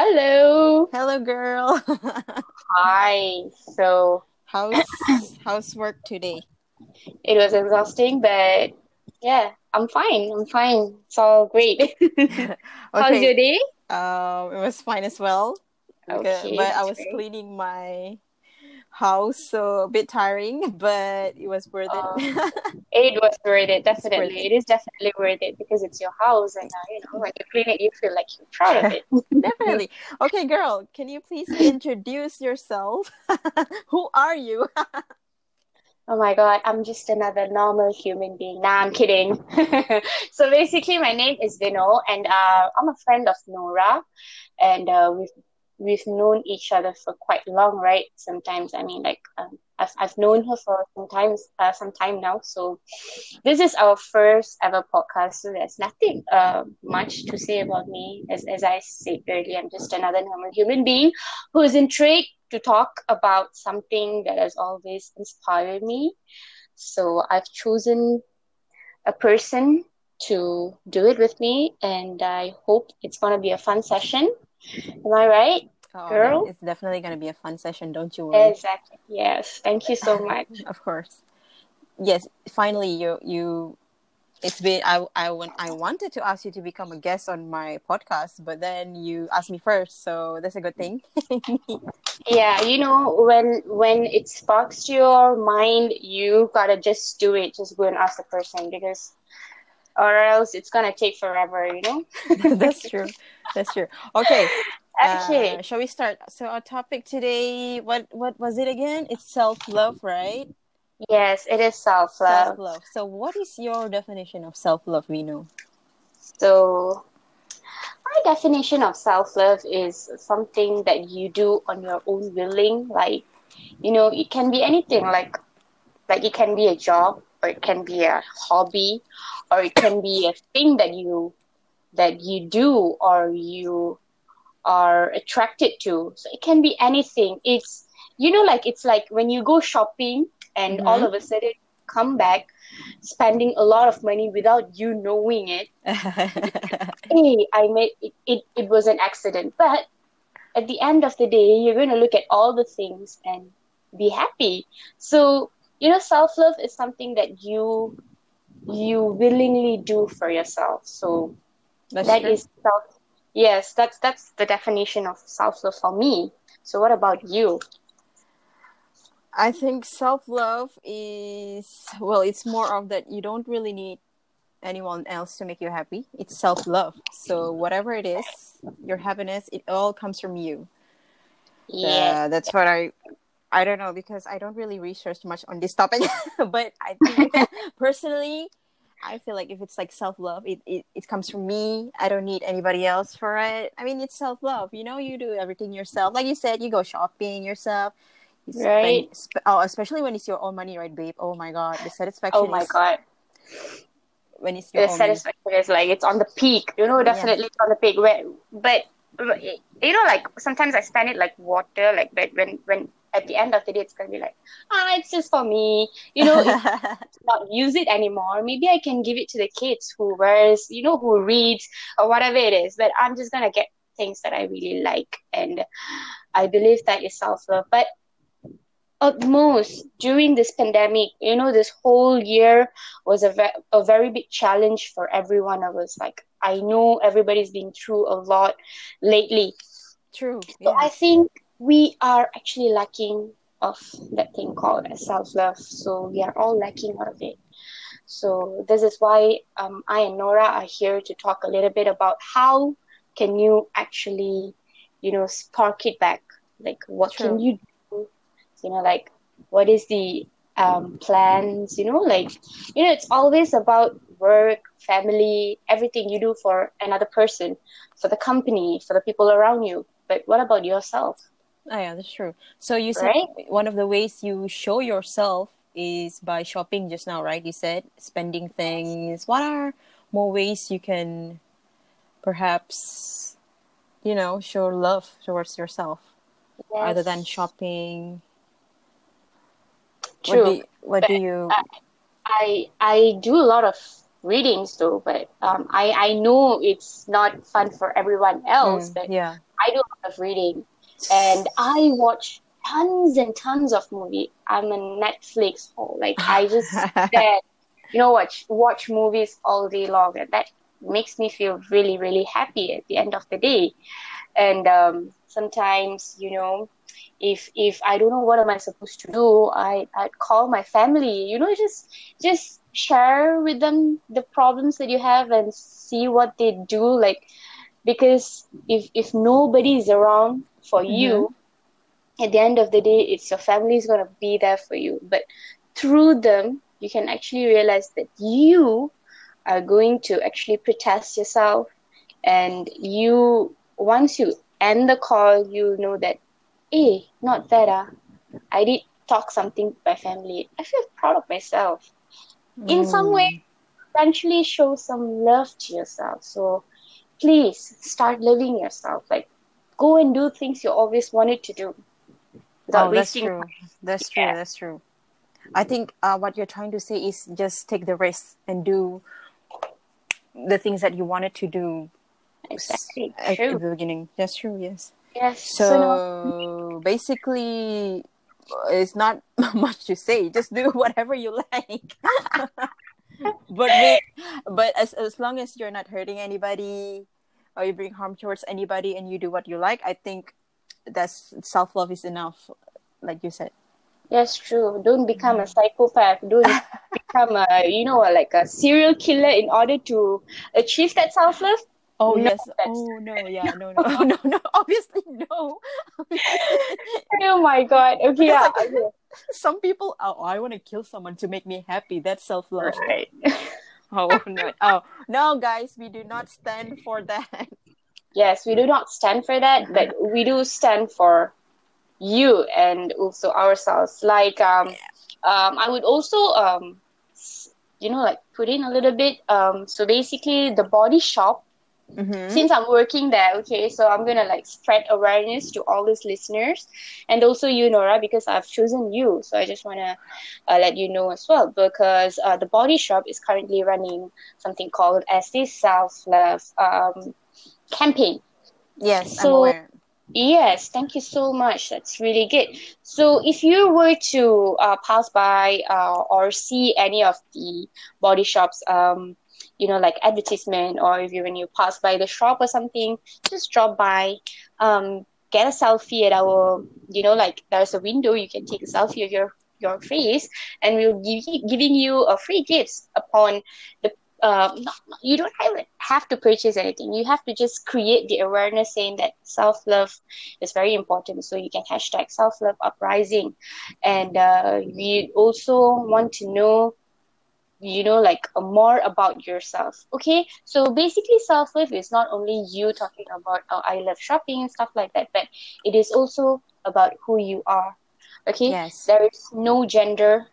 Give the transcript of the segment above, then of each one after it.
Hello. Hello, girl. Hi. So, how's work today? It was exhausting, but yeah, I'm fine. It's all great. Okay. How's your day? It was fine as well. Okay, but I was cleaning my house, so a bit tiring, but it was worth it. It was worth it, definitely. It is definitely worth it because it's your house, and you know, when you clean it, you feel like you're proud of it. Definitely. Okay, girl, can you please introduce yourself? Who are you? Oh my god, I'm just another normal human being. Nah, I'm kidding. So basically, my name is Vino, and I'm a friend of Nora, and we've known each other for quite long, right? Sometimes, I mean, like, I've known her for some time now. So this is our first ever podcast. So there's nothing much to say about me. As I said earlier, I'm just another normal human being who is intrigued to talk about something that has always inspired me. So I've chosen a person to do it with me, and I hope it's going to be a fun session. Am I right, girl? It's definitely going to be a fun session, don't you worry. Exactly. Yes. Thank you so much. Of course. Yes. Finally, you. It's been. I wanted to ask you to become a guest on my podcast, but then you asked me first, so that's a good thing. Yeah, you know, when it sparks your mind, you gotta just do it. Just go and ask the person because. Or else it's going to take forever, you know? That's true. Okay. Okay. Shall we start? So our topic today, what was it again? It's self-love, right? Yes, it is self-love. So what is your definition of self-love, Vino? So my definition of self-love is something that you do on your own willing. Like, you know, it can be anything. Like it can be a job, or it can be a hobby, or it can be a thing that you do or you are attracted to. So it can be anything. It's, you know, like it's like when you go shopping and all of a sudden come back spending a lot of money without you knowing it. Hey, I made it was an accident. But at the end of the day, you're going to look at all the things and be happy. So, you know, self-love is something that you willingly do for yourself. So that's the definition of self-love for me. So what about you? I think self-love is, well, it's more of that you don't really need anyone else to make you happy. It's self-love. So whatever it is, your happiness, it all comes from you. Yeah, that's what I don't know because I don't really research much on this topic, but I think personally, I feel like if it's like self-love, it comes from me. I don't need anybody else for it. I mean, it's self-love. You know, you do everything yourself. Like you said, you go shopping yourself. You right. Especially when it's your own money, right, babe? Oh my God, the satisfaction. Oh my God. When it's your own satisfaction money. Is like, it's on the peak. You know, definitely it's on the peak. But, you know, like sometimes I spend it like water, like, but when at the end of the day, it's going to be like, it's just for me. You know, not use it anymore. Maybe I can give it to the kids who wears, you know, who reads or whatever it is. But I'm just going to get things that I really like. And I believe that is self-love. But at most, during this pandemic, you know, this whole year was a very big challenge for every one of us. Like, I know everybody's been through a lot lately. True. Yeah. So I think we are actually lacking of that thing called self-love. So we are all lacking out of it. So this is why I and Nora are here to talk a little bit about how can you actually, you know, spark it back. Like, what True. Can you do? You know, like, what is the plans? You know, like, you know, it's always about work, family, everything you do for another person, for the company, for the people around you. But what about yourself? Oh, yeah, that's true. So you said one of the ways you show yourself is by shopping just now, right? You said spending things. What are more ways you can perhaps, you know, show love towards yourself other than shopping? True. What do you... I do a lot of readings though, but I know it's not fun for everyone else. But I do a lot of reading, and I watch tons and tons of movies. I'm a Netflix whore. Like, I just said, you know, watch movies all day long, and that makes me feel really, really happy at the end of the day. And sometimes, you know, if I don't know what am I supposed to do, I'd call my family, you know, just share with them the problems that you have and see what they do. Like, because if nobody is around for you, at the end of the day, it's your family is going to be there for you. But through them, you can actually realize that you are going to actually protest yourself, and you, once you end the call, you know that, hey, not bad, I did talk something to my family. I feel proud of myself. In some way, eventually show some love to yourself. So please start loving yourself. Like, go and do things you always wanted to do. Oh, that's true. That's true. I think what you're trying to say is just take the risk and do the things that you wanted to do. Exactly. At the beginning. That's true, yes. Yes. So basically, it's not much to say. Just do whatever you like. But as long as you're not hurting anybody or you bring harm towards anybody and you do what you like, I think that's self-love is enough, like you said. Yes, true. Don't become a psychopath. Don't become a serial killer in order to achieve that self-love. Oh, no, yes. Oh, no. Yeah, no. Oh, no. Obviously, no. Oh, my God. Okay. Yeah. Like, some people, I want to kill someone to make me happy. That's self-love. Right. Oh, no. Oh, no, guys. We do not stand for that. Yes, we do not stand for that, but we do stand for you and also ourselves. Like, I would also, put in a little bit. So basically, the Body Shop, since I'm working there, okay, so I'm gonna spread awareness to all these listeners, and also you, Nora, because I've chosen you, so I just wanna let you know as well, because the Body Shop is currently running something called as this self-love campaign. Yes, so, I'm aware. Yes, thank you so much. That's really good. So if you were to pass by or see any of the Body Shop's advertisement, or if you when you pass by the shop or something, just drop by, get a selfie at our, there's a window, you can take a selfie of your face, and we'll giving you a free gifts upon the, you don't have to purchase anything. You have to just create the awareness saying that self-love is very important. So you can hashtag self-love uprising. And we also want to know, more about yourself. Okay, so basically self-love is not only you talking about I love shopping and stuff like that, but it is also about who you are. Okay, yes. There is no gender.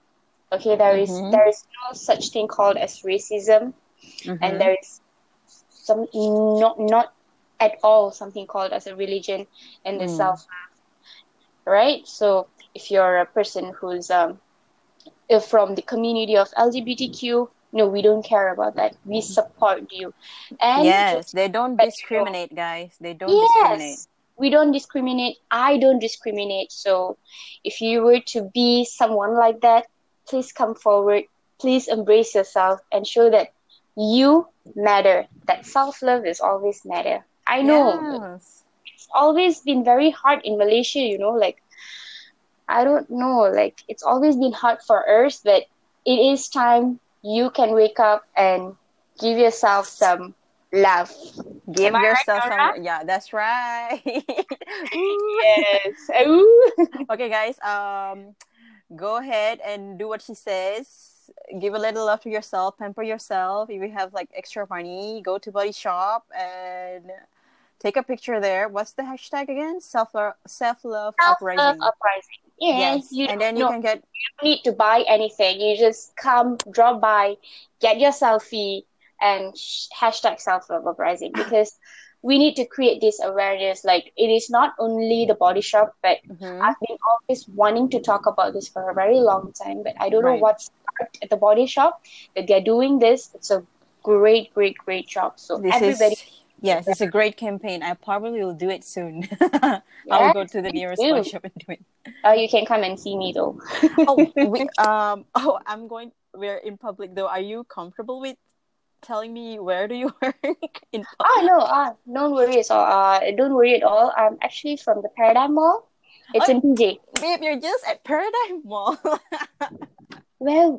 Okay, there is no such thing called as racism, and there is some not at all something called as a religion and the self-love. Right, so if you're a person who's from the community of LGBTQ, no, we don't care about that. We support you. And yes, they don't discriminate, guys. They don't discriminate. We don't discriminate. I don't discriminate. So if you were to be someone like that, please come forward. Please embrace yourself and show that you matter. That self-love is always matter. I know. Yes. It's always been very hard in Malaysia, I don't know, it's always been hard for us, but it is time you can wake up and give yourself some love. Give yourself some, yeah, that's right. Yes. Okay, guys, go ahead and do what she says. Give a little love to yourself, pamper yourself. If you have, extra money, go to Body Shop and take a picture there. What's the hashtag again? Self-love uprising. Yes, and then you can get. You don't need to buy anything. You just come, drop by, get your selfie, and hashtag self-love uprising, because we need to create this awareness. It is not only the Body Shop, but I've been always wanting to talk about this for a very long time. But I don't know what's at the Body Shop that they're doing this. It's a great, great, great job. So everybody. Yes, it's a great campaign. I probably will do it soon. Yes, I will go to the nearest Body Shop and do it. Oh, you can come and see me though. I'm going. We're in public though. Are you comfortable with telling me where do you work? Don't worry at all. I'm actually from the Paradigm Mall. It's in PJ. Babe, you're just at Paradigm Mall. Where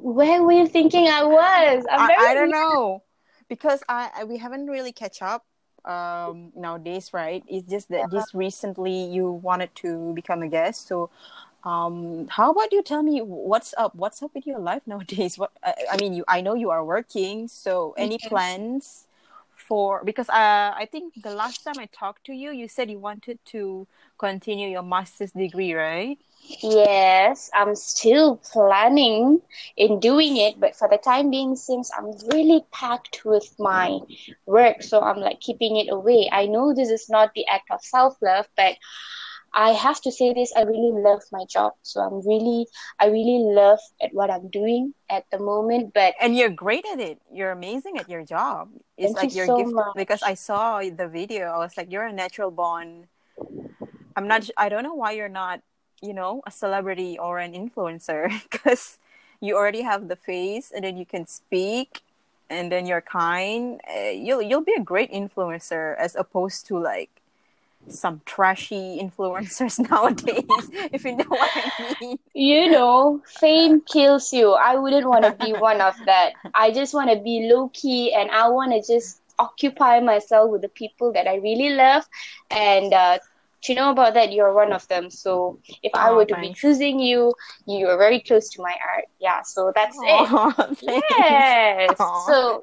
were you thinking I was? I don't know. Because we haven't really catch up nowadays, right? It's just that just recently you wanted to become a guest. So how about you tell me what's up? What's up with your life nowadays? I know you are working. So any plans for... Because I think the last time I talked to you, you said you wanted to continue your master's degree, right? Yes, I'm still planning in doing it, but for the time being, since I'm really packed with my work, so I'm like keeping it away. I know this is not the act of self-love, but I have to say this, I really love my job. So I really love at what I'm doing at the moment. And you're great at it. You're amazing at your job. It's like you're so gifted. Because I saw the video, I was like, you're a natural born. I don't know why you're not, a celebrity or an influencer, because you already have the face and then you can speak and then you're kind. You'll be a great influencer as opposed to like some trashy influencers nowadays, if you know what I mean. Fame kills you. I wouldn't want to be one of that. I just want to be low-key and I want to just occupy myself with the people that I really love, and you know about that, you're one of them. So if I were to be choosing you, you are very close to my art. Yeah, so that's it. Thanks. Yes. So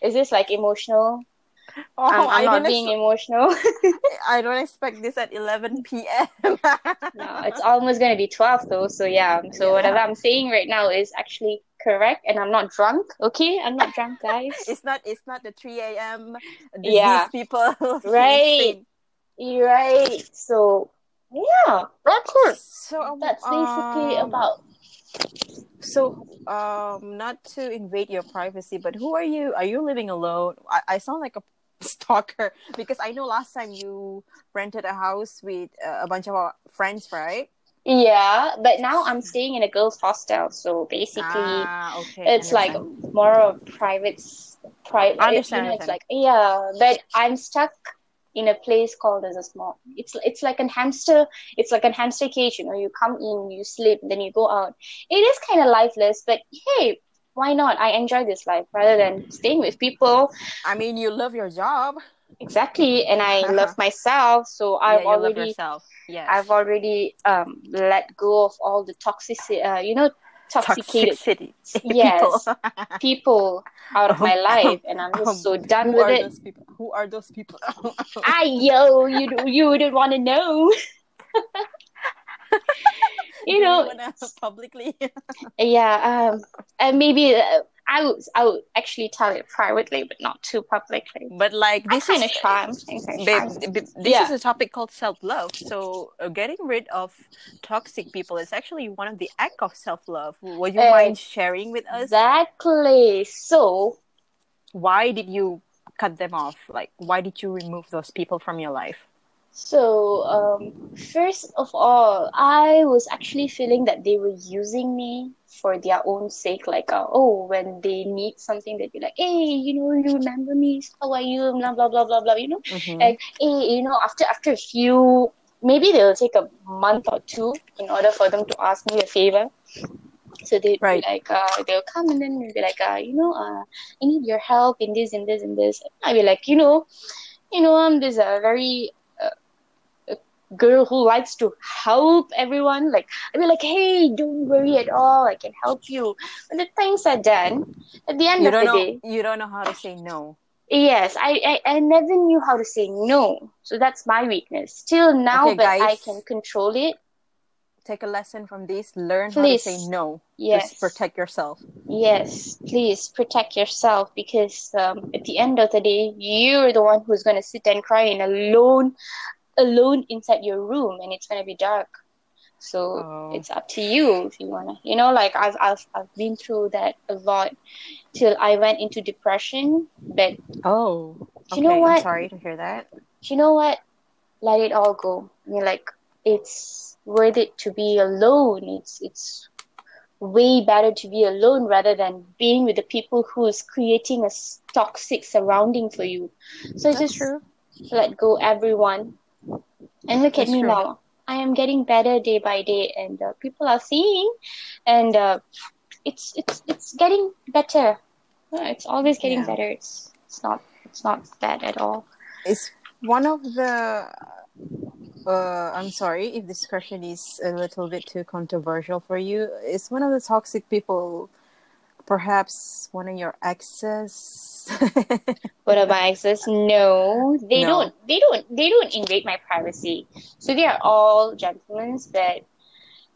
is this like emotional? I'm not being emotional. I don't expect this at 11 p.m. No, it's almost going to be 12 though. So yeah. So whatever I'm saying right now is actually correct, and I'm not drunk. Okay, I'm not drunk, guys. It's not the 3 a.m. disease people. Right. Right. So yeah, that's it. So that's basically about. So, not to invade your privacy, but who are you? Are you living alone? I sound like a stalker because I know last time you rented a house with a bunch of our friends, right? Yeah, but now I'm staying in a girls' hostel, so basically it's like more of private. It's like but I'm stuck in a place called as a small. It's like a hamster. It's like a hamster cage. You come in, you sleep, then you go out. It is kind of lifeless, but hey, why not? I enjoy this life rather than staying with people. I mean, you love your job. Exactly, and I love myself. So I've already let go of all the toxicity. Toxicated people out of my life, and I'm just so done with it. Who are those people? You wouldn't want to know. Publicly. And maybe I would actually tell it privately, but not too publicly. But like this kind of charm. This is a topic called self-love. So getting rid of toxic people is actually one of the acts of self-love. Would you mind sharing with us? Exactly. So, why did you cut them off? Like, why did you remove those people from your life? So, first of all, I was actually feeling that they were using me for their own sake. Like, when they need something, they'd be like, hey, you remember me? How are you? Blah, blah, blah, blah, blah, Like, hey, after a few, maybe they'll take a month or two in order for them to ask me a favor. So they'd be like, they'll come and then be like, I need your help in this and this and this. I'd be like, I'm this very... girl who likes to help everyone. Like, I'd be like, hey, don't worry at all, I can help you. When the things are done, at the end of the day, you don't know how to say no. Yes, I never knew how to say no. So that's my weakness. Till now, okay, but guys, I can control it. Take a lesson from this. Learn how to say no. Yes. Just protect yourself. Yes, please protect yourself, because at the end of the day, you're the one who's going to sit and cry and alone inside your room, and it's gonna be dark. So it's up to you if you wanna. I've been through that a lot till I went into depression. But Do you know what? I'm sorry to hear that. Do you know what? Let it all go. You're like, it's worth it to be alone. It's way better to be alone rather than being with the people who is creating a toxic surrounding for you. So that's just true. Let go, everyone. And look at me now. I am getting better day by day, and people are seeing, and it's getting better. It's always getting better. It's not bad at all. It's one of the. I'm sorry if this question is a little bit too controversial for you. It's one of the toxic people, perhaps one of your exes. One of my exes? No, they don't invade my privacy. So they are all gentlemen, but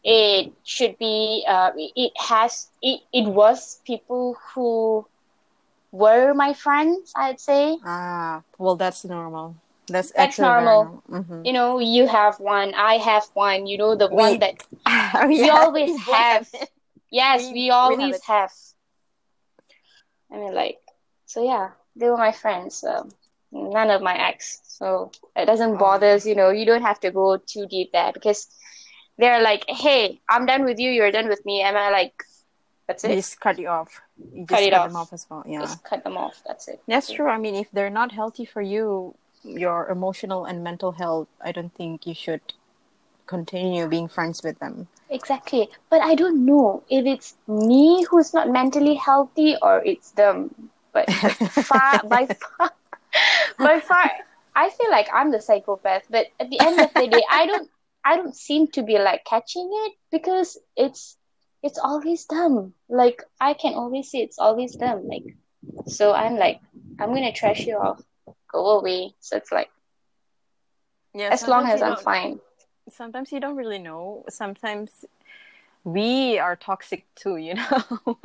it should be. It was people who were my friends, I'd say. Well, that's normal. That's normal. Mm-hmm. You know, you have one, I have one. You know, the one that we always have. Yes, we always have. I mean, like, so yeah, they were my friends. So none of my ex. So it doesn't bother us. You know, you don't have to go too deep there because they're like, hey, I'm done with you. You're done with me. Am I like? That's it. You just cut it off. You just cut them off as well. Yeah. Just cut them off. That's it. That's true. I mean, if they're not healthy for you, your emotional and mental health, I don't think you should continue being friends with them. Exactly. But I don't know if it's me who's not mentally healthy or it's them. But by far, I feel like I'm the psychopath. But at the end of the day, I don't seem to be like catching it because it's always them. Like I can always see it's always them. Like so, I'm like I'm gonna trash you off. Go away. So it's like, yeah, as long as I'm fine. Sometimes you don't really know. Sometimes we are toxic too, you know.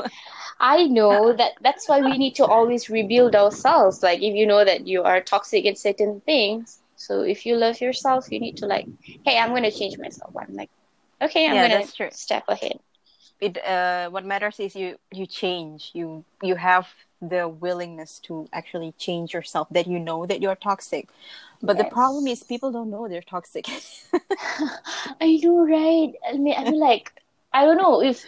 I know that's why we need to always rebuild ourselves. Like if you know that you are toxic in certain things, so if you love yourself, you need to like, hey, I'm gonna change myself. I'm like, okay, I'm gonna step ahead. It what matters is you change. You have the willingness to actually change yourself, that you know that you're toxic. But the problem is people don't know they're toxic. I know, right? I mean like I don't know if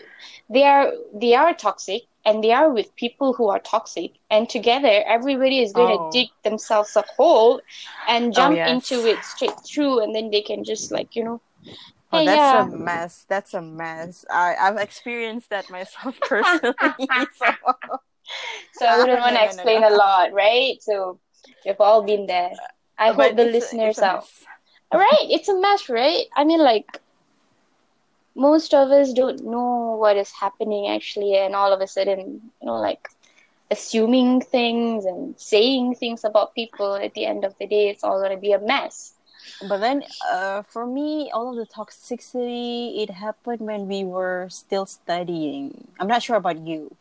they are toxic and they are with people who are toxic, and together everybody is going to dig themselves a hole and jump into it straight through, and then they can just like, you know. Oh, that's a mess. That's a mess. I've experienced that myself personally. So I wouldn't want to explain a lot, right? So we've all been there. I hope the listeners out. Right? It's a mess, right? I mean, like, most of us don't know what is happening, actually, and all of a sudden, you know, like, assuming things and saying things about people, at the end of the day, it's all going to be a mess. But then, for me, all of the toxicity, it happened when we were still studying. I'm not sure about you.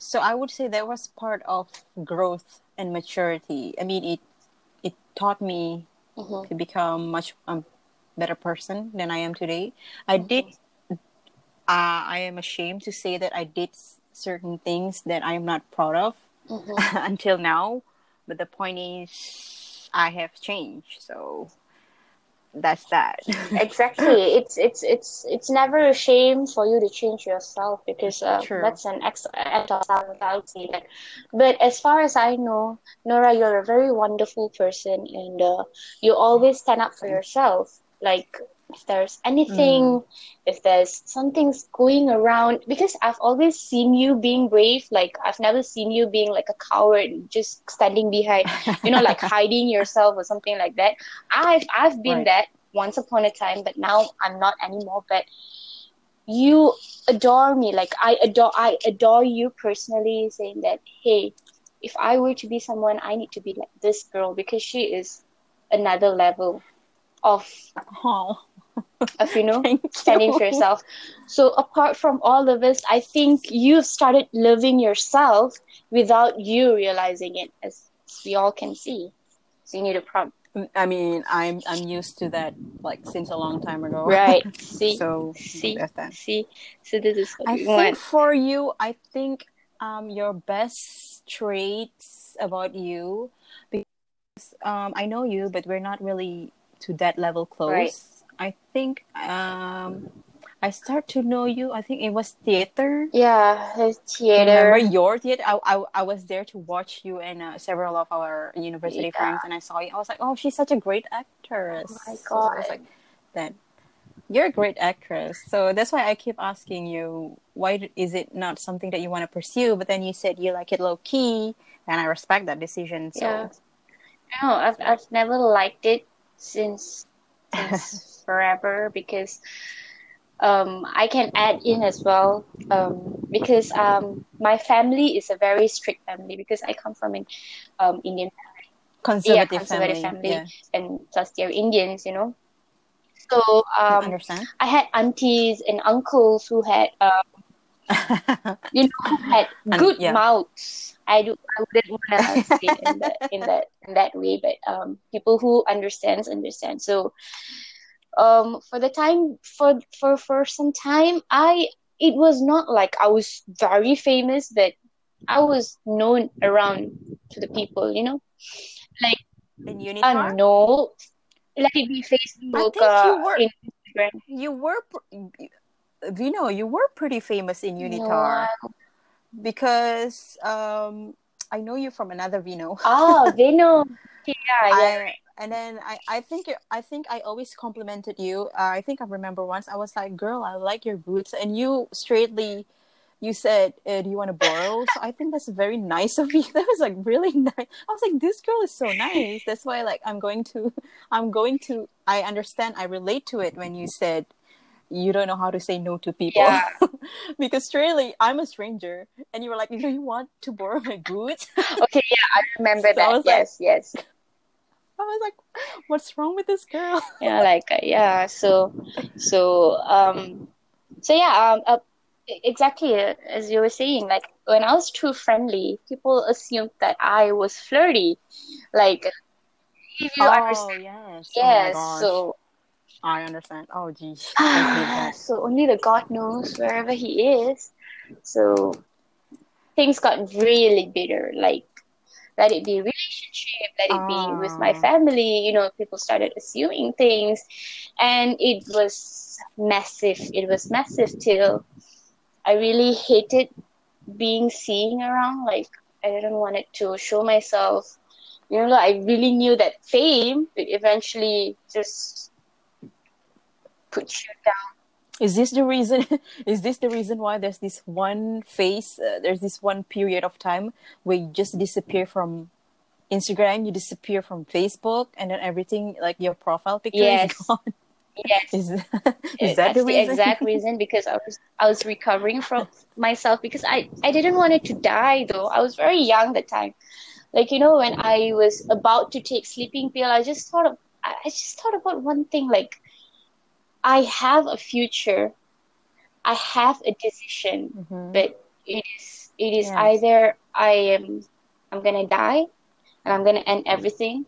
So I would say that was part of growth and maturity. I mean, it taught me to become much better person than I am today. I am ashamed to say that I did certain things that I am not proud of until now. But the point is, I have changed, so that's that. Exactly. It's never a shame for you to change yourself because that's an act of self-validation. But as far as I know, Nora, you're a very wonderful person, and you always stand up for yourself. Like if there's anything, if there's something's going around, because I've always seen you being brave. Like I've never seen you being like a coward, just standing behind, you know, like hiding yourself or something like that. I've been that once upon a time, but now I'm not anymore. But you adore me. Like I adore you personally, saying that, hey, if I were to be someone, I need to be like this girl because she is another level of you know, standing for yourself. So apart from all of us, I think you've started loving yourself without you realizing it, as we all can see. So you need a prompt. I mean, I'm used to that like since a long time ago. Right. See. So that's that. So this is what I think want. For you, I think your best traits about you, because I know you, but we're not really to that level close. Right. I think I start to know you. I think it was theater. Yeah, theater. Remember your theater? I was there to watch you and several of our university friends, and I saw you. I was like, oh, she's such a great actress. Oh my god! So I was like, that you're a great actress. So that's why I keep asking you, why is it not something that you want to pursue? But then you said you like it low key, and I respect that decision. So. Yeah. No, I've never liked it since forever, because I can add in as well, because my family is a very strict family, because I come from an Indian family, conservative family. And plus they're Indians, you know. So I had aunties and uncles who had good mouths. I wouldn't want to say in that way, but people who understand. So for some time, it was not like I was very famous, but I was known around to the people, you know, like in UNITAR. No, let it be Facebook. Instagram. You were pretty famous in UNITAR. No. Because I know you from another Vino. Oh, Vino. Yeah. And then I think I always complimented you. I think I remember once I was like, "Girl, I like your boots," and you said, "Do you want to borrow?" So I think that's very nice of you. That was like really nice. I was like, "This girl is so nice." That's why, like, I'm going to. I understand. I relate to it when you said you don't know how to say no to people. Yeah. Because really, I'm a stranger, and you were like, "Do you want to borrow my boots?" Okay, yeah, I remember that. Yes. I was like, what's wrong with this girl? Yeah, exactly as you were saying, like, when I was too friendly, people assumed that I was flirty. Like, if you understand. Yes, so. I understand. Oh, geez. So only the God knows wherever he is. So things got really bitter, like, let it be relationship, let it be with my family. You know, people started assuming things, and it was massive. It was massive till I really hated being seen around. Like, I didn't want it to show myself. You know, I really knew that fame would eventually just put you down. Is this the reason why there's this one phase, there's this one period of time where you just disappear from Instagram, you disappear from Facebook, and then everything, like your profile picture is gone? Yes. Is that the reason? Exact reason, because I was recovering from myself, because I didn't want it to die, though. I was very young that time. Like, you know, when I was about to take sleeping pill, I just thought about one thing, like, I have a future, I have a decision, but it is either I'm gonna die and I'm gonna end everything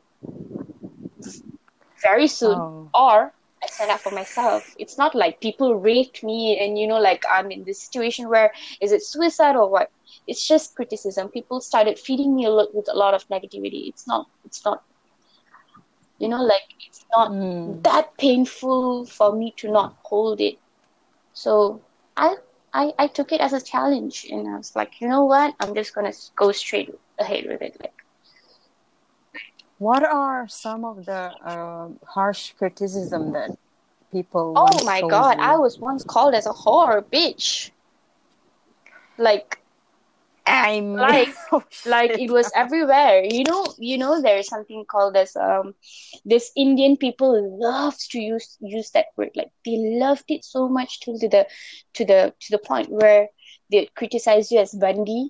very soon, or I stand up for myself. It's not like people raped me and, you know, like, I'm in this situation where is it suicide or what? It's just criticism. People started feeding me with a lot of negativity. It's not. You know, like, it's not that painful for me to not hold it. So I took it as a challenge, and I was like, you know what? I'm just going to go straight ahead with it. Like, what are some of the harsh criticism that people... Oh, my God. You? I was once called as a whore, bitch. Like... it was everywhere. You know, there is something called as this Indian people loves to use that word. Like, they loved it so much to the point where they criticize you as Vandi.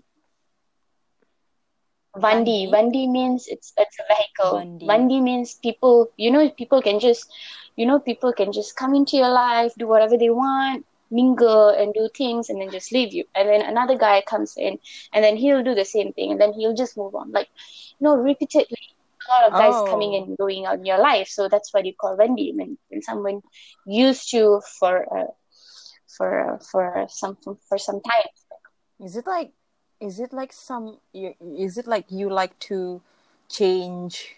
Vandi means it's a vehicle. Vandi means people. You know, people can just come into your life, do whatever they want, mingle and do things, and then just leave you. And then another guy comes in, and then he'll do the same thing, and then he'll just move on. Like, you know, repeatedly, a lot of guys coming and going on your life. So that's what you call Vandi, when someone used you for some time. Is it like Is it like you like to change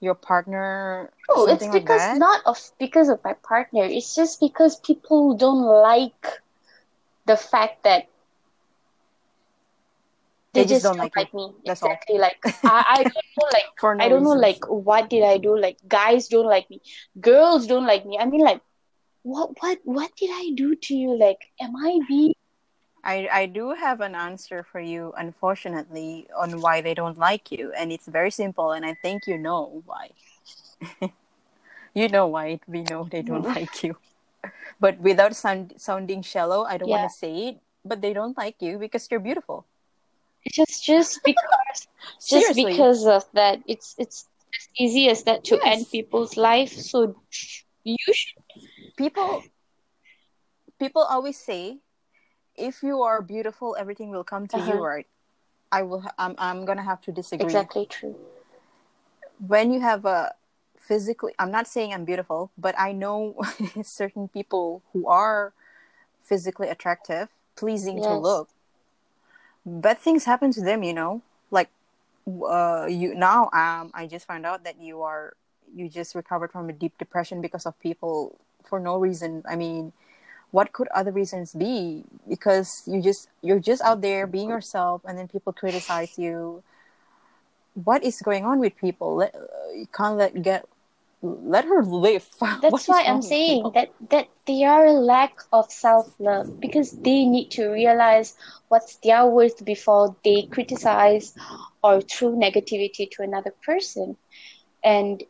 your partner? Oh, it's because like because of my partner. It's just because people don't like the fact that they just don't like me. That's exactly all. Like I don't know, like for no I don't reasons. Know like what did I do? Like guys don't like me, girls don't like me. I mean, like what did I do to you? Like am I being? I do have an answer for you, unfortunately, on why they don't like you, and it's very simple, and I think you know why. You know why we know they don't like you, but without sounding shallow, I don't want to say it. But they don't like you because you're beautiful. Just because of that, it's as easy as that to end people's life. So you should. People always say, if you are beautiful, everything will come to you, right? I'm gonna have to disagree. Exactly true. When you have a physically, I'm not saying I'm beautiful, but I know certain people who are physically attractive, pleasing to look. Bad things happen to them, you know. Like, you now, I just found out that you just recovered from a deep depression because of people for no reason. I mean, what could other reasons be? Because you're just out there being yourself, and then people criticize you. What is going on with people? Let her live. That's why I'm saying that they are a lack of self-love, because they need to realize what's their worth before they criticize or throw negativity to another person. And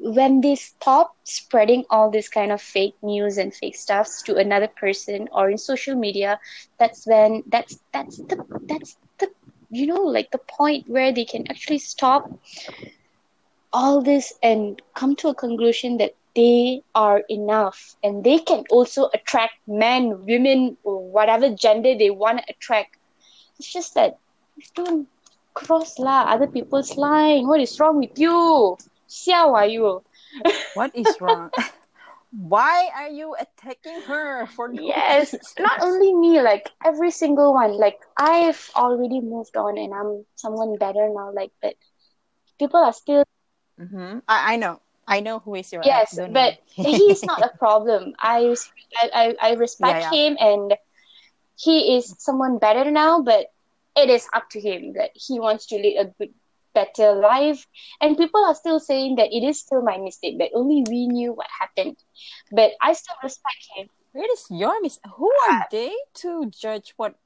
when they stop spreading all this kind of fake news and fake stuffs to another person or in social media, that's the you know, like the point where they can actually stop all this and come to a conclusion that they are enough, and they can also attract men, women, or whatever gender they want to attract. It's just that don't cross other people's line. What is wrong with you? How are you? What is wrong? Why are you attacking her for no reason? Not only me, like every single one. Like I've already moved on and I'm someone better now, like, but people are still I know who is your ex. Yes, but he's not a problem. I respect him, and he is someone better now, but it is up to him that he wants to lead a good, better life. And people are still saying that it is still my mistake, that only we knew what happened, but I still respect him. It is your mistake. Who are they to judge what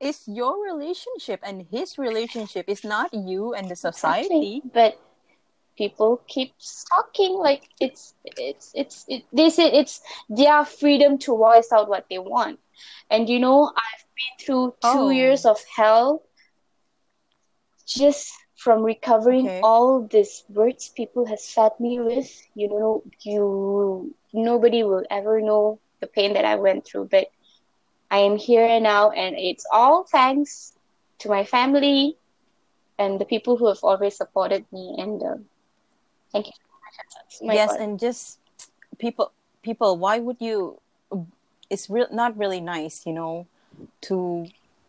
is your relationship? And his relationship is not you and the society. But people keep talking like it's they say it's their freedom to voice out what they want. And you know, I've been through 2 years of hell just from recovering all these words people has fed me with. You know, nobody will ever know the pain that I went through, but I am here now, and it's all thanks to my family and the people who have always supported me. And thank you so much. Yes, God. And just people, why would you? It's not really nice, you know, to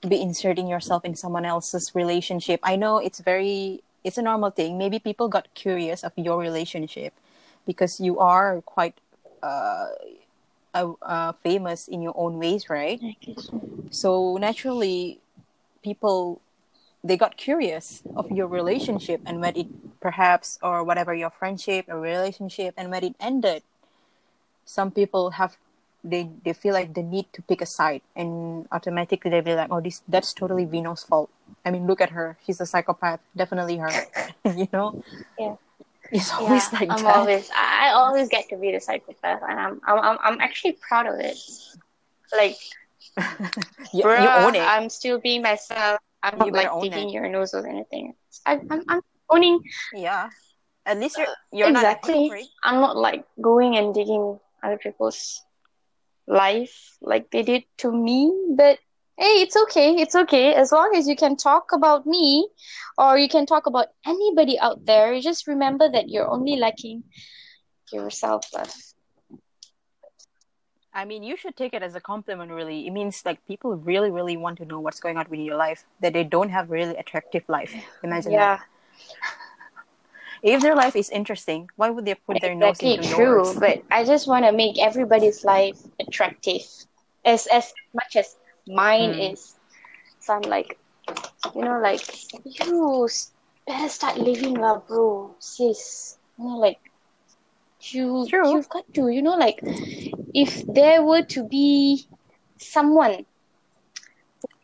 be inserting yourself in someone else's relationship. I know it's a normal thing. Maybe people got curious of your relationship because you are quite famous in your own ways, right? So naturally, people, they got curious of your relationship and when it perhaps, or whatever, your friendship or relationship, and when it ended, some people have they feel like the need to pick a side, and automatically they'll be like, oh, that's totally Vino's fault. I mean, look at her, she's a psychopath, definitely her. You know? Yeah. It's always like that. I always get to be the psychopath, and I'm actually proud of it. Like you own it. I'm still being myself. I'm not like digging your nose or anything. I'm owning. Yeah, at least you're not a freak. I'm not like going and digging other people's life like they did to me. But hey, it's okay. As long as you can talk about me, or you can talk about anybody out there, you just remember that you're only lacking yourself. I mean, you should take it as a compliment, really. It means, like, people really, really want to know what's going on with your life. That they don't have really attractive life. Imagine that. If their life is interesting, why would they put their nose into yours? True, but I just want to make everybody's life attractive. As much as mine is. So I'm like, you know, like, you better start living lah, bro, sis. You know, like, you've got to, you know, like, if there were to be someone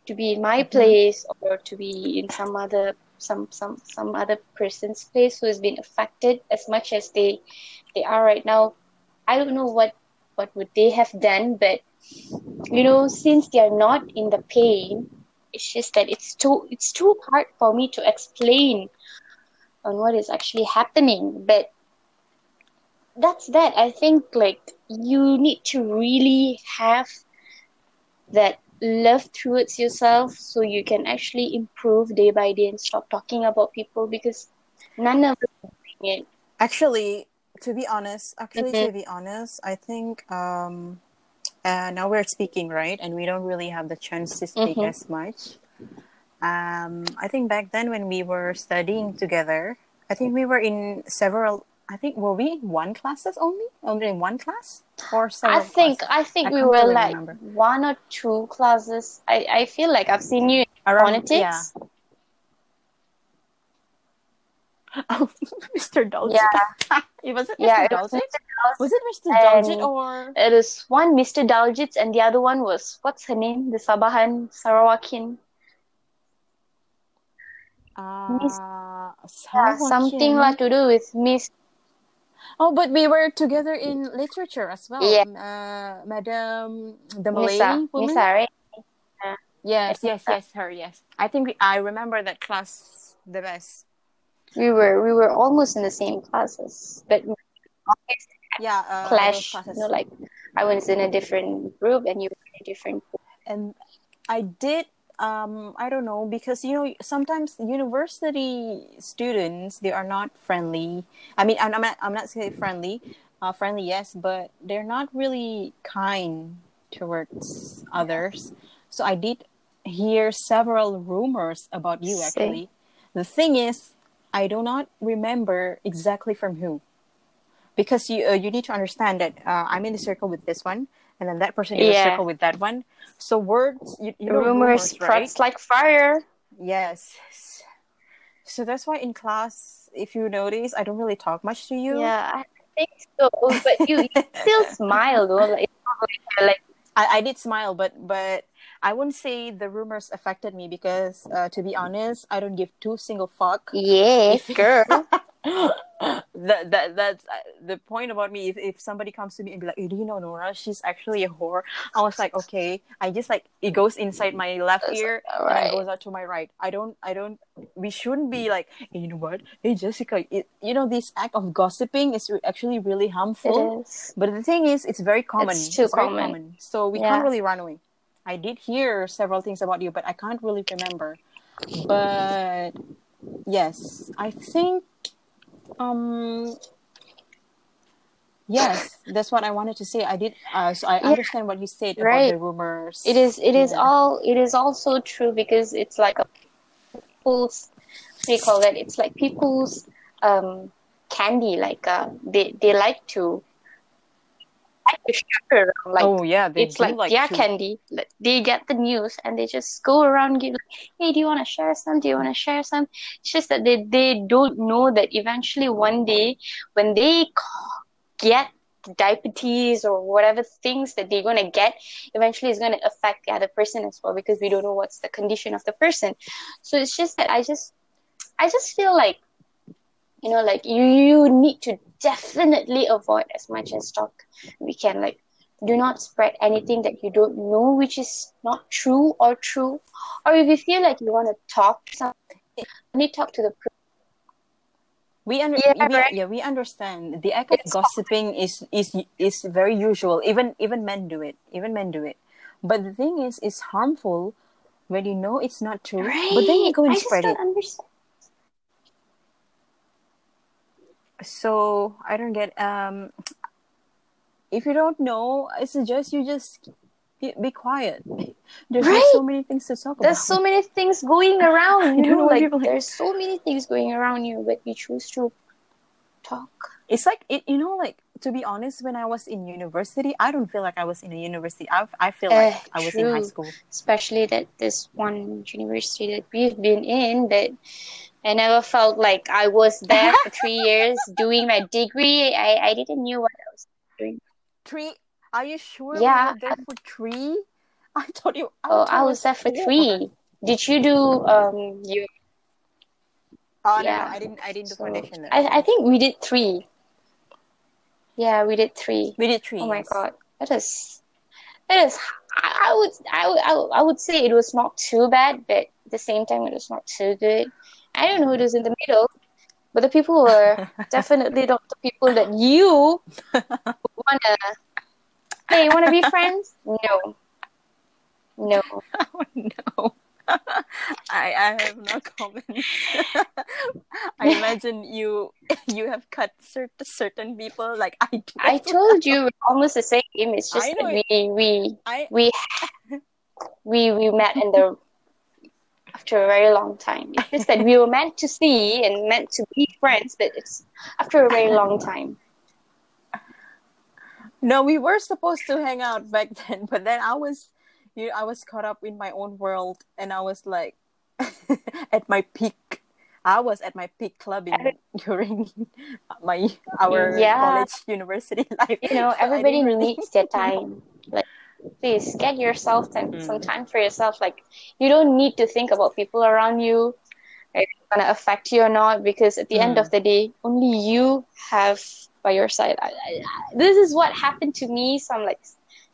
to be in my place or to be in some other person's place who has been affected as much as they are right now, I don't know what would they have done, but you know, since they are not in the pain, it's just that it's too hard for me to explain on what is actually happening. But that's that. I think, like, you need to really have that love towards yourself so you can actually improve day by day and stop talking about people, because none of us are doing it. To be honest, I think now we're speaking, right? And we don't really have the chance to speak as much. I think back then when we were studying together, I think we were in several... I think, were we in one classes only? Only in one class? Or several classes? I think we were like one or two classes. I feel like I've seen you in politics. Yeah. Oh, Mr. Daljit. Yeah. Was it Mr. Daljit? Was it Mr. Daljit or... It is one Mr. Daljit and the other one was, what's her name? The Sabahan Sarawakin. Something like to do with Miss... Oh, but we were together in literature as well. Yeah. Madam, the Malay woman. Misa, right? Yes, her, yes. I think I remember that class the best. We were almost in the same classes, but clash. Classes. You know, like I was in a different group and you were in a different group. And I did. I don't know, because, you know, sometimes university students, they are not friendly. I mean, I'm not saying friendly. Friendly, yes, but they're not really kind towards others. So I did hear several rumors about you, actually. The thing is, I do not remember exactly from who. Because you need to understand that I'm in the circle with this one. And then that person in a circle with that one. So words, you know, rumors spreads like fire. Yes. So that's why in class, if you notice, I don't really talk much to you. Yeah, I think so. But you still smile, though. I did smile, but I wouldn't say the rumors affected me because, to be honest, I don't give two single fuck. Yeah, girl. That's the point about me. If somebody comes to me and be like, hey, do you know Nora? She's actually a whore. I was like, okay. I just like it goes inside my left ear and it goes out to my right. I don't. We shouldn't be like, hey, you know what? Hey, Jessica. You know, this act of gossiping is actually really harmful. It is. But the thing is, it's very common. It's too common. So we can't really run away. I did hear several things about you, but I can't really remember. But yes, I think. Yes, that's what I wanted to say. I did. So I understand what you said about the rumors. It is all so true, because it's like a people's, what do you call that? It's like people's candy. Like they like to shop around. Like, oh yeah, it's like their candy. Like, they get the news and they just go around. Get like, hey, do you want to share some? Do you want to share some? It's just that they don't know that eventually one day when they get diabetes or whatever things that they're gonna get, eventually it's gonna affect the other person as well, because we don't know what's the condition of the person. So it's just that I just feel like, you know, like you need to definitely avoid as much as talk we can. Like, do not spread anything that you don't know, which is not true or true. Or if you feel like you want to talk to something, only talk to the person. We understand. The act of gossiping is very usual. Even men do it. But the thing is, it's harmful when you know it's not true. Right. But then you go and spread it. I just don't understand. So I don't get If you don't know, I suggest you just be quiet. There's so many things to talk about. There's so many things going around. You know, like, there's so many things going around you, but you choose to talk. It's like, you know, like, to be honest, when I was in university, I don't feel like I was in a university. I feel like I was in high school. Especially that this one university that we've been in, that I never felt like I was there for 3 years doing my degree. I didn't know what I was doing. 3? Are you sure you were there for 3? I thought you... I was there for 3. Did you do... No, I didn't do foundation there. I think we did 3. Yeah, we did 3. Oh my god, that is. I would say it was not too bad, but at the same time, it was not too good. I don't know who was in the middle, but the people were definitely not the people that you wanna. Hey, you wanna be friends? No. Oh, no. I have no comments. I imagine you have cut certain people like I do. I told you we're almost the same. It's just that we met in the after a very long time. It's just that we were meant to see and meant to be friends, but it's after a very long time. No, we were supposed to hang out back then, but then I was caught up in my own world, and I was like, at my peak. I was at my peak clubbing during our college university life. You know, everybody needs their time. Like, please get yourself some time for yourself. Like, you don't need to think about people around you, if it's gonna affect you or not. Because at the end of the day, only you have by your side. This is what happened to me. So I'm like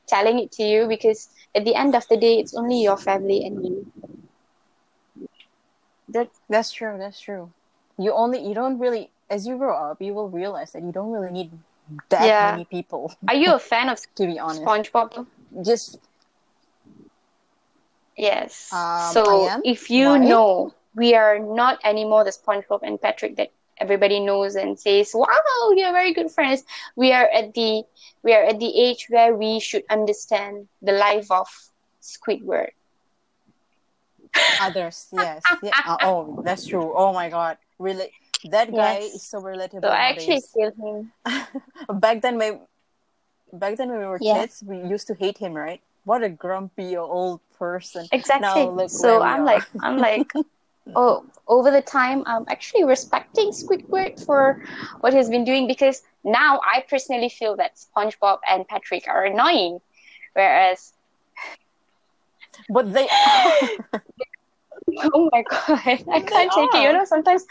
telling it to you because. At the end of the day, it's only your family and you. That's true. You don't really, as you grow up, you will realize that you don't really need that many people. Are you a fan of to be honest, SpongeBob? Just yes. So if you know, we are not anymore the SpongeBob and Patrick that everybody knows and says, "Wow, you're very good friends." We are at the age where we should understand the life of Squidward. Others, yes. Yeah. Oh, that's true. Oh my god, really? That guy is so relatable. So I actually feel him. Back then when we were kids, we used to hate him, right? What a grumpy old person. Exactly. Now, look so I'm like. Oh, over the time, I'm actually respecting Squidward for what he's been doing because now I personally feel that SpongeBob and Patrick are annoying, whereas... But they... Oh my god, I can't take it. You know, sometimes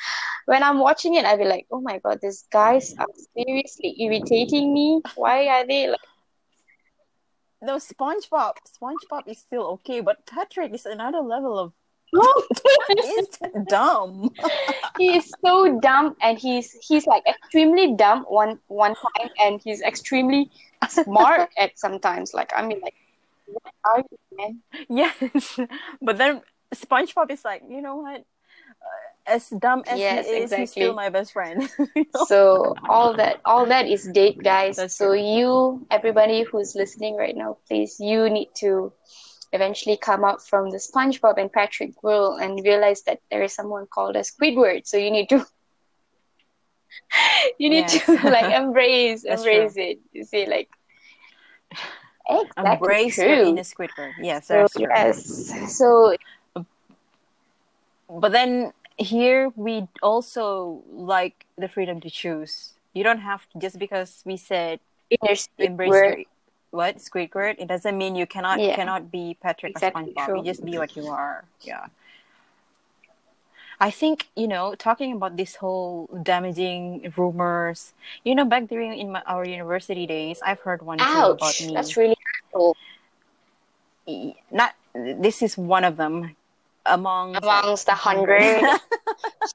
when I'm watching it, I'll be like, oh my god, these guys are seriously irritating me. Why are they like... No, SpongeBob is still okay, but Patrick is another level of... He's dumb. He is so dumb, and he's like extremely dumb one time, and he's extremely smart at sometimes. Like I mean, like what are you, man? Yes, but then SpongeBob is like, you know what? As dumb as he is, exactly. He's still my best friend. You know? So all that is dead, guys. That's so true. You, everybody who's listening right now, please, you need to. Eventually come out from the SpongeBob and Patrick world and realize that there is someone called as Squidward. So you need to to like embrace true. It. You see, like exactly embrace your inner Squidward. Yes, that's true. Yes. So but then here we also like the freedom to choose. You don't have to, just because we said embrace your Squidward? It doesn't mean you cannot be Patrick or SpongeBob. True. You just be what you are. Yeah. I think, you know, talking about this whole damaging rumors, you know, back during our university days, I've heard one too about me. That's really cool. This is one of them. Amongst 100. If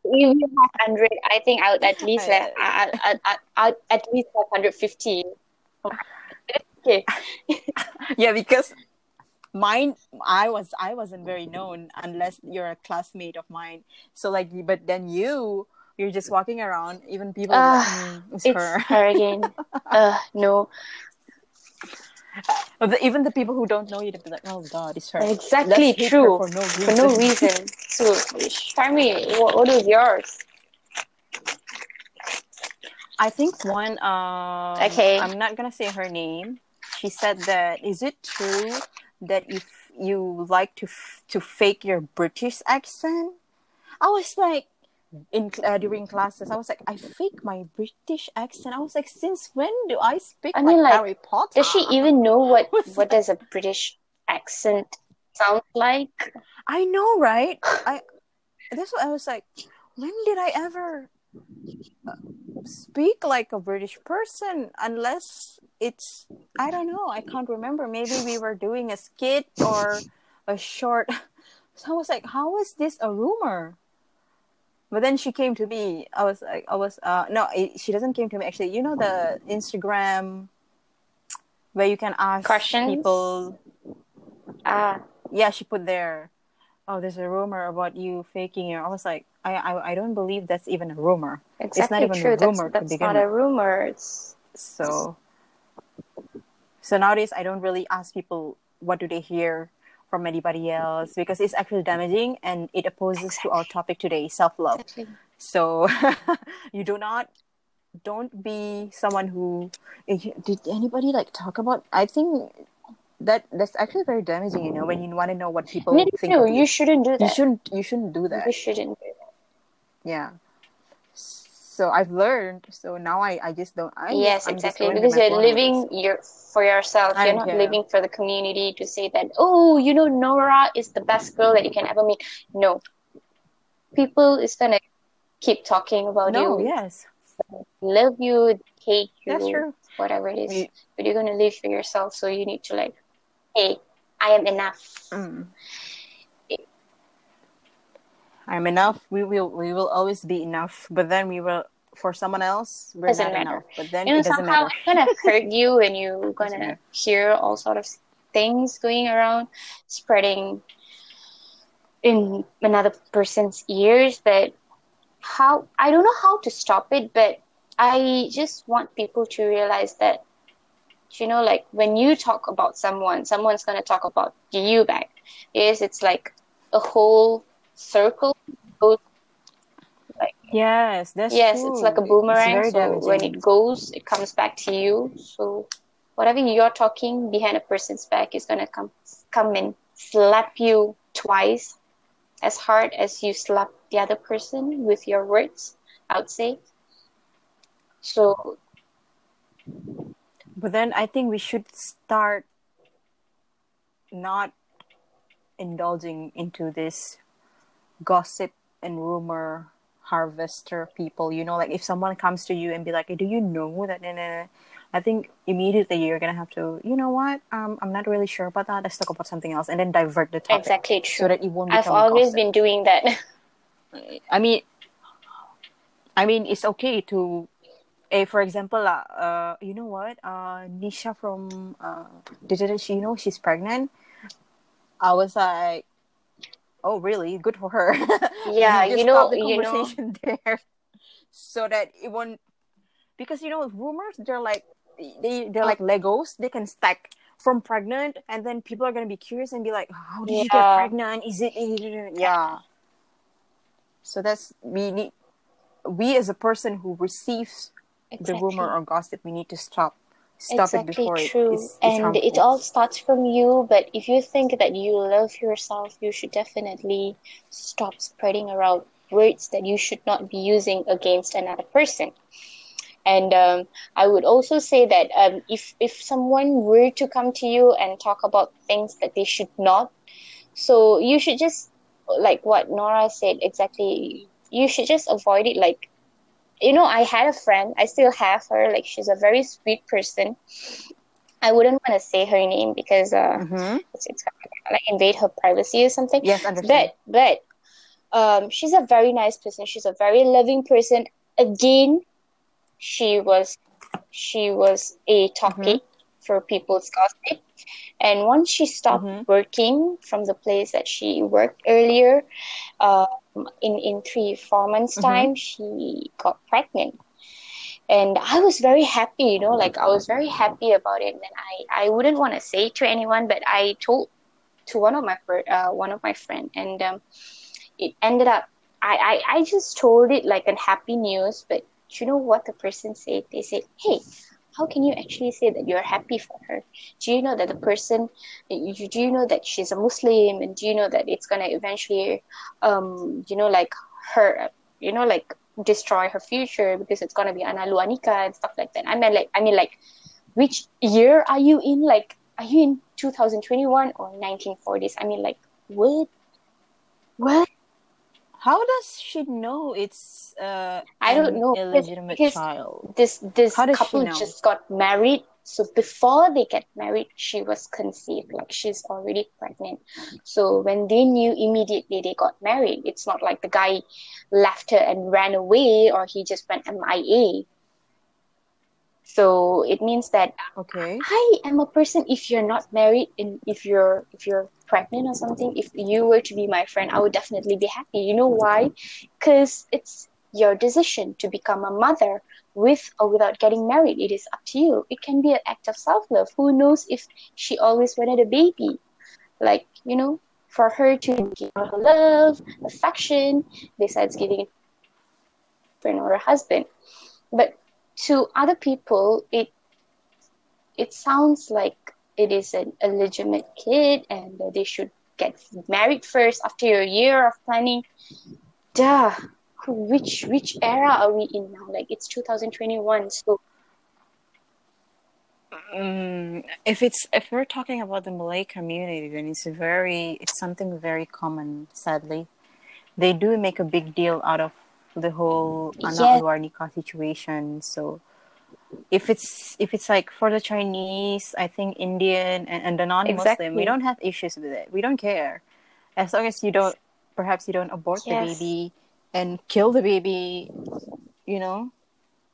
you have 100, I think I would at least have 150. Okay. Okay. Yeah, because mine, I wasn't very known unless you're a classmate of mine. So like, but then you're just walking around, even people. It's her again. No, Even the people who don't know you, they'll be like, oh God, it's her. Exactly, true. Her for no reason. So, tell me, what is yours? I think one, okay, I'm not going to say her name. She said that, is it true that if you like to fake your British accent? I was like, during classes, I was like, I fake my British accent. I was like, since when do I speak like Harry Potter? Does she even know what does a British accent sound like? I know, right? That's what I was like, when did I ever speak like a British person? Unless it's, I don't know, I can't remember. Maybe we were doing a skit or a short. So I was like, how is this a rumor? But then she came to me. I was like, she doesn't came to me. Actually, you know the Instagram where you can ask questions? People. Yeah, she put there, oh, there's a rumor about you faking your. I was like, I don't believe that's even a rumor. Exactly, it's not even true. A rumor. That's not a rumor. It's... So nowadays, I don't really ask people what do they hear from anybody else, because it's actually damaging and it opposes to our topic today, self-love. Exactly. So you don't be someone who did anybody like talk about. I think that's actually very damaging, you know, when you want to know what people think. No, you shouldn't do that. You shouldn't do that. You shouldn't do that. Yeah. So I've learned. So now I just don't. Exactly. Because you're living for yourself. You're not living for the community to say that, oh, you know, Nora is the best girl that you can ever meet. No. People is going to keep talking about you. Yes. Love you, hate you. That's true. Whatever it is. But you're going to live for yourself. So you need to like, hey, I am enough. Mm. I'm enough. We will always be enough. But then we will, for someone else, we're doesn't not matter. Enough. But then it doesn't matter. Somehow gonna hurt you, and you're gonna hear all sort of things going around, spreading in another person's ears. But how? I don't know how to stop it. But I just want people to realize that, you know, like when you talk about someone, someone's gonna talk about you back. It's like a whole circle, goes like yes, that's true. It's like a boomerang. So when it goes, it comes back to you. So whatever you're talking behind a person's back is gonna come and slap you twice as hard as you slap the other person with your words. I would say. So, but then I think we should start not indulging into this gossip and rumor harvester people, you know, like if someone comes to you and be like, hey, do you know that? Nah. I think immediately you're gonna have to, you know what? I'm not really sure about that. Let's talk about something else, and then divert the topic. Exactly true. So that it won't become gossip. I've always been doing that. I mean, it's okay to, for example, you know what? Nisha from you know she's pregnant? I was like, oh, really? Good for her. Yeah, you know. There, so that it won't, because you know rumors. They're like Legos. They can stack from pregnant, and then people are gonna be curious and be like, "How did you get pregnant? Is it?" Yeah. So that's we as a person who receives the rumor or gossip, we need to stop it before true. It's and harmful. It all starts from you, but if you think that you love yourself, you should definitely stop spreading around words that you should not be using against another person. And I would also say that if someone were to come to you and talk about things that they should not, so you should just, like what Nora said exactly, you should just avoid it. Like, you know, I had a friend, I still have her, like she's a very sweet person. I wouldn't want to say her name because it's like invade her privacy or something. Yes, understand. But she's a very nice person. She's a very loving person. Again, she was a topic for people's gossip. And once she stopped working from the place that she worked earlier, in 3-4 months' time, she got pregnant. And I was very happy, I was very happy about it. And then I wouldn't want to say to anyone, but I told to one of my friend, and it ended up, I just told it like a happy news, but you know what the person said? They said, hey, how can you actually say that you're happy for her? Do you know that the person, do you know that she's a Muslim? And do you know that it's going to eventually, destroy her future because it's going to be Anak Luar Nikah and stuff like that. I mean, which year are you in? Like, are you in 2021 or 1940s? I mean, like, what? How does she know it's I don't know, illegitimate child? This couple just got married. So before they get married, she was conceived. Like, she's already pregnant. So when they knew immediately, they got married. It's not like the guy left her and ran away, or he just went MIA. So it means that I am a person. If you're not married and if you're pregnant or something, if you were to be my friend, I would definitely be happy. You know why? Because it's your decision to become a mother with or without getting married. It is up to you. It can be an act of self-love. Who knows if she always wanted a baby? Like, for her to give her love, affection, besides giving it to her husband. But to other people, it sounds like it is an illegitimate kid and they should get married first after a year of planning. Duh. Which era are we in now? Like, it's 2021, so... if we're talking about the Malay community, then it's something very common, sadly. They do make a big deal out of the whole Anak Luar Nikah situation, so... If it's like for the Chinese, I think Indian and the non-Muslim, we don't have issues with it. We don't care, as long as you don't abort the baby and kill the baby,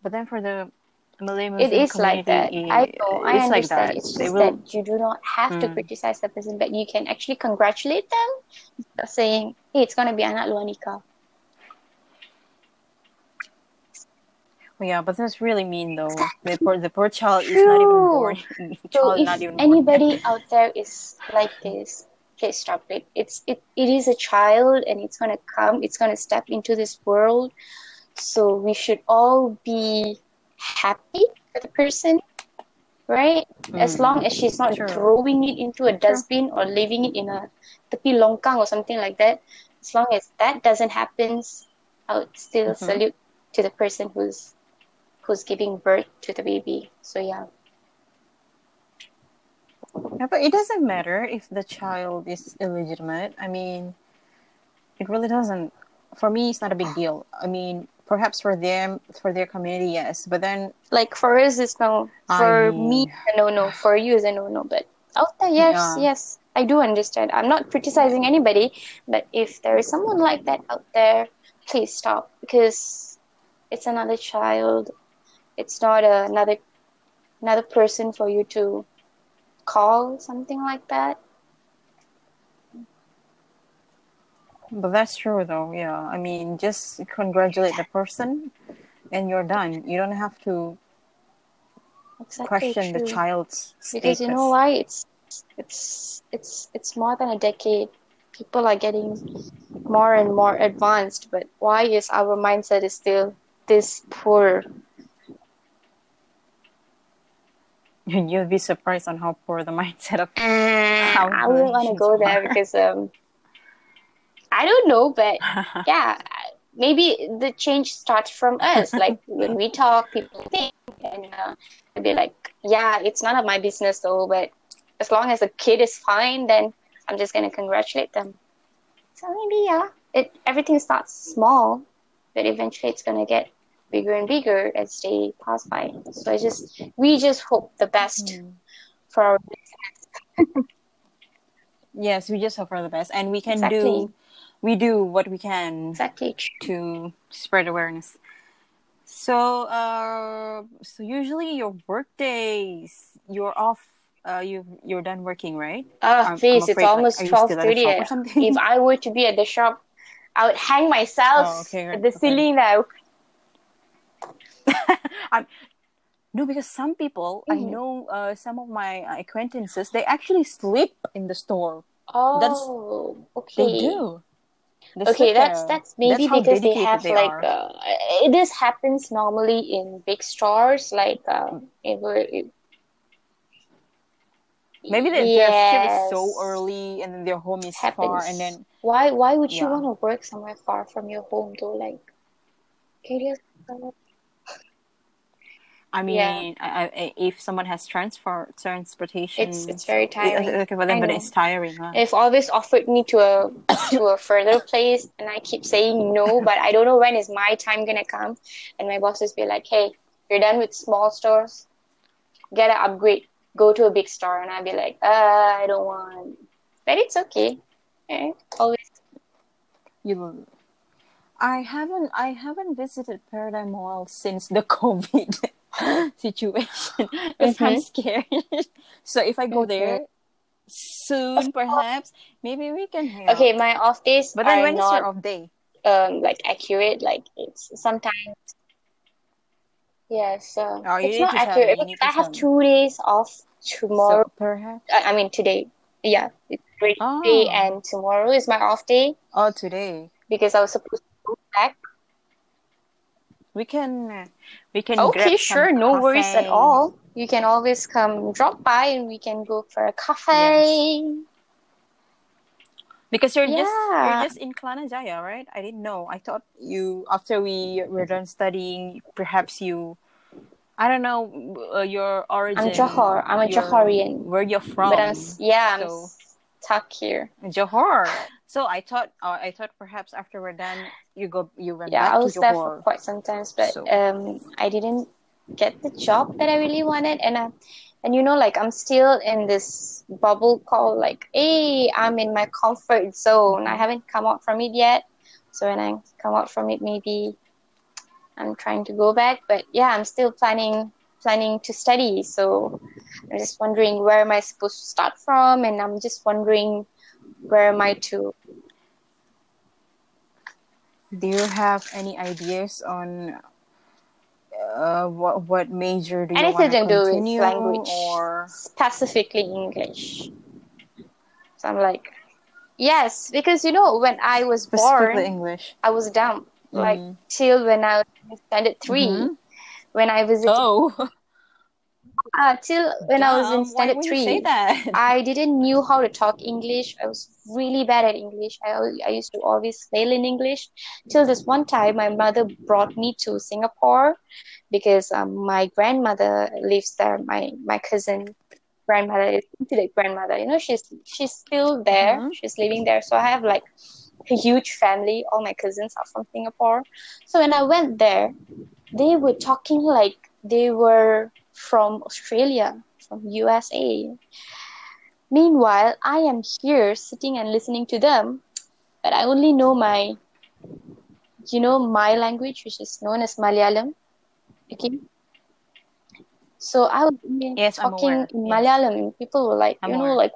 But then for the Malay Muslim, it is like that. I understand. Like that. It's just that you do not have to criticize the person, but you can actually congratulate them, saying, "Hey, it's gonna be Anak Luar Nikah." Yeah, but that's really mean, though. The poor child is not even born. Anybody out there is like this, please stop it. It is a child, and it's gonna come. It's gonna step into this world. So we should all be happy for the person, right? As long as she's not throwing it into a dustbin or leaving it in a tepi longkang or something like that. As long as that doesn't happen, I would still salute to the person who's giving birth to the baby. So, yeah. But it doesn't matter if the child is illegitimate. I mean, it really doesn't. For me, it's not a big deal. I mean, perhaps for them, for their community, yes. But then... Like, for us, it's no. For me, no. For you, it's a no. But out there, yes. I do understand. I'm not criticizing anybody. But if there is someone like that out there, please stop. Because... it's another child. It's not another person for you to call, something like that. But that's true, though. Yeah, I mean, just congratulate the person, and you're done. You don't have to question the child's status. Because you know why? It's more than a decade. People are getting more and more advanced, but why is our mindset is still this poor? You'll be surprised on how poor the mindset of I wouldn't want to go there because I don't know, but yeah, maybe the change starts from us. Like, when we talk, people think, and they'll be like, yeah, it's none of my business though, but as long as the kid is fine, then I'm just going to congratulate them. So maybe, everything starts small, but eventually it's going to get bigger and bigger as they pass by. So we just hope the best for our business. Yes, we just hope for the best. And we can do what we can to spread awareness. So, usually your work days, you're off. You're done working, right? Oh, please, it's almost 12:30. If I were to be at the shop, I would hang myself at the ceiling now. No, because some people, I know some of my acquaintances, they actually sleep in the store. Oh, okay. They do. Okay, that's maybe that's because they have like this happens normally in big stores, like maybe their shift is so early and then their home is far, and then why would you want to work somewhere far from your home though? Like, can you just... I mean, if someone has transportation, it's very tiring. Okay, well, but it's tiring. Huh? They've always offered me to a further place, and I keep saying no. But I don't know when is my time gonna come. And my bosses be like, "Hey, you're done with small stores. Get an upgrade. Go to a big store." And I'd be like, I don't want." But it's okay. Yeah, always. I haven't visited Paradigm Mall since the COVID situation. Because I'm scared. So if I go there soon, perhaps maybe we can help. Okay, my off days. But then when is your off day? Like accurate. Like it's sometimes. Yes. It's not accurate. I have 2 days off tomorrow. So perhaps. I mean today. Yeah, it's great day, and tomorrow is my off day. Oh, today. Because I was supposed to go back. We can. Okay, sure, no worries at all. You can always come drop by, and we can go for a cafe. Yes. Because you're just in Kelana Jaya, right? I didn't know. I thought you, after we were done studying, perhaps you, I don't know, your origin. I'm Johor. I'm a Johorian. Where you're from? But I'm stuck here. Johor. So I thought perhaps after we're done, you went back to Johor. Yeah, I was there for quite some time, but I didn't get the job that I really wanted, and you know, like I'm still in this bubble called like, hey, I'm in my comfort zone. I haven't come out from it yet. So when I come out from it, maybe I'm trying to go back. But yeah, I'm still planning to study. So I'm just wondering where am I supposed to start from, and I'm just wondering. Where am I to? Do you have any ideas on what major do you want to continue? Anything to do with language, or specifically English? So I'm like, yes, because you know when I was born, English. I was dumb. Mm-hmm. Like till when I was in standard 3, when I visited. Oh. Till when I was in standard 3, I didn't knew how to talk English. I was really bad at English. I used to always fail in English. Till this one time, my mother brought me to Singapore because my grandmother lives there. My cousin grandmother is the grandmother. You know, she's still there. Mm-hmm. She's living there. So I have like a huge family. All my cousins are from Singapore. So when I went there, they were talking like they were from Australia, from USA. Meanwhile, I am here sitting and listening to them, but I only know my language, which is known as Malayalam. Okay. So I was talking in Malayalam, and people were like, I was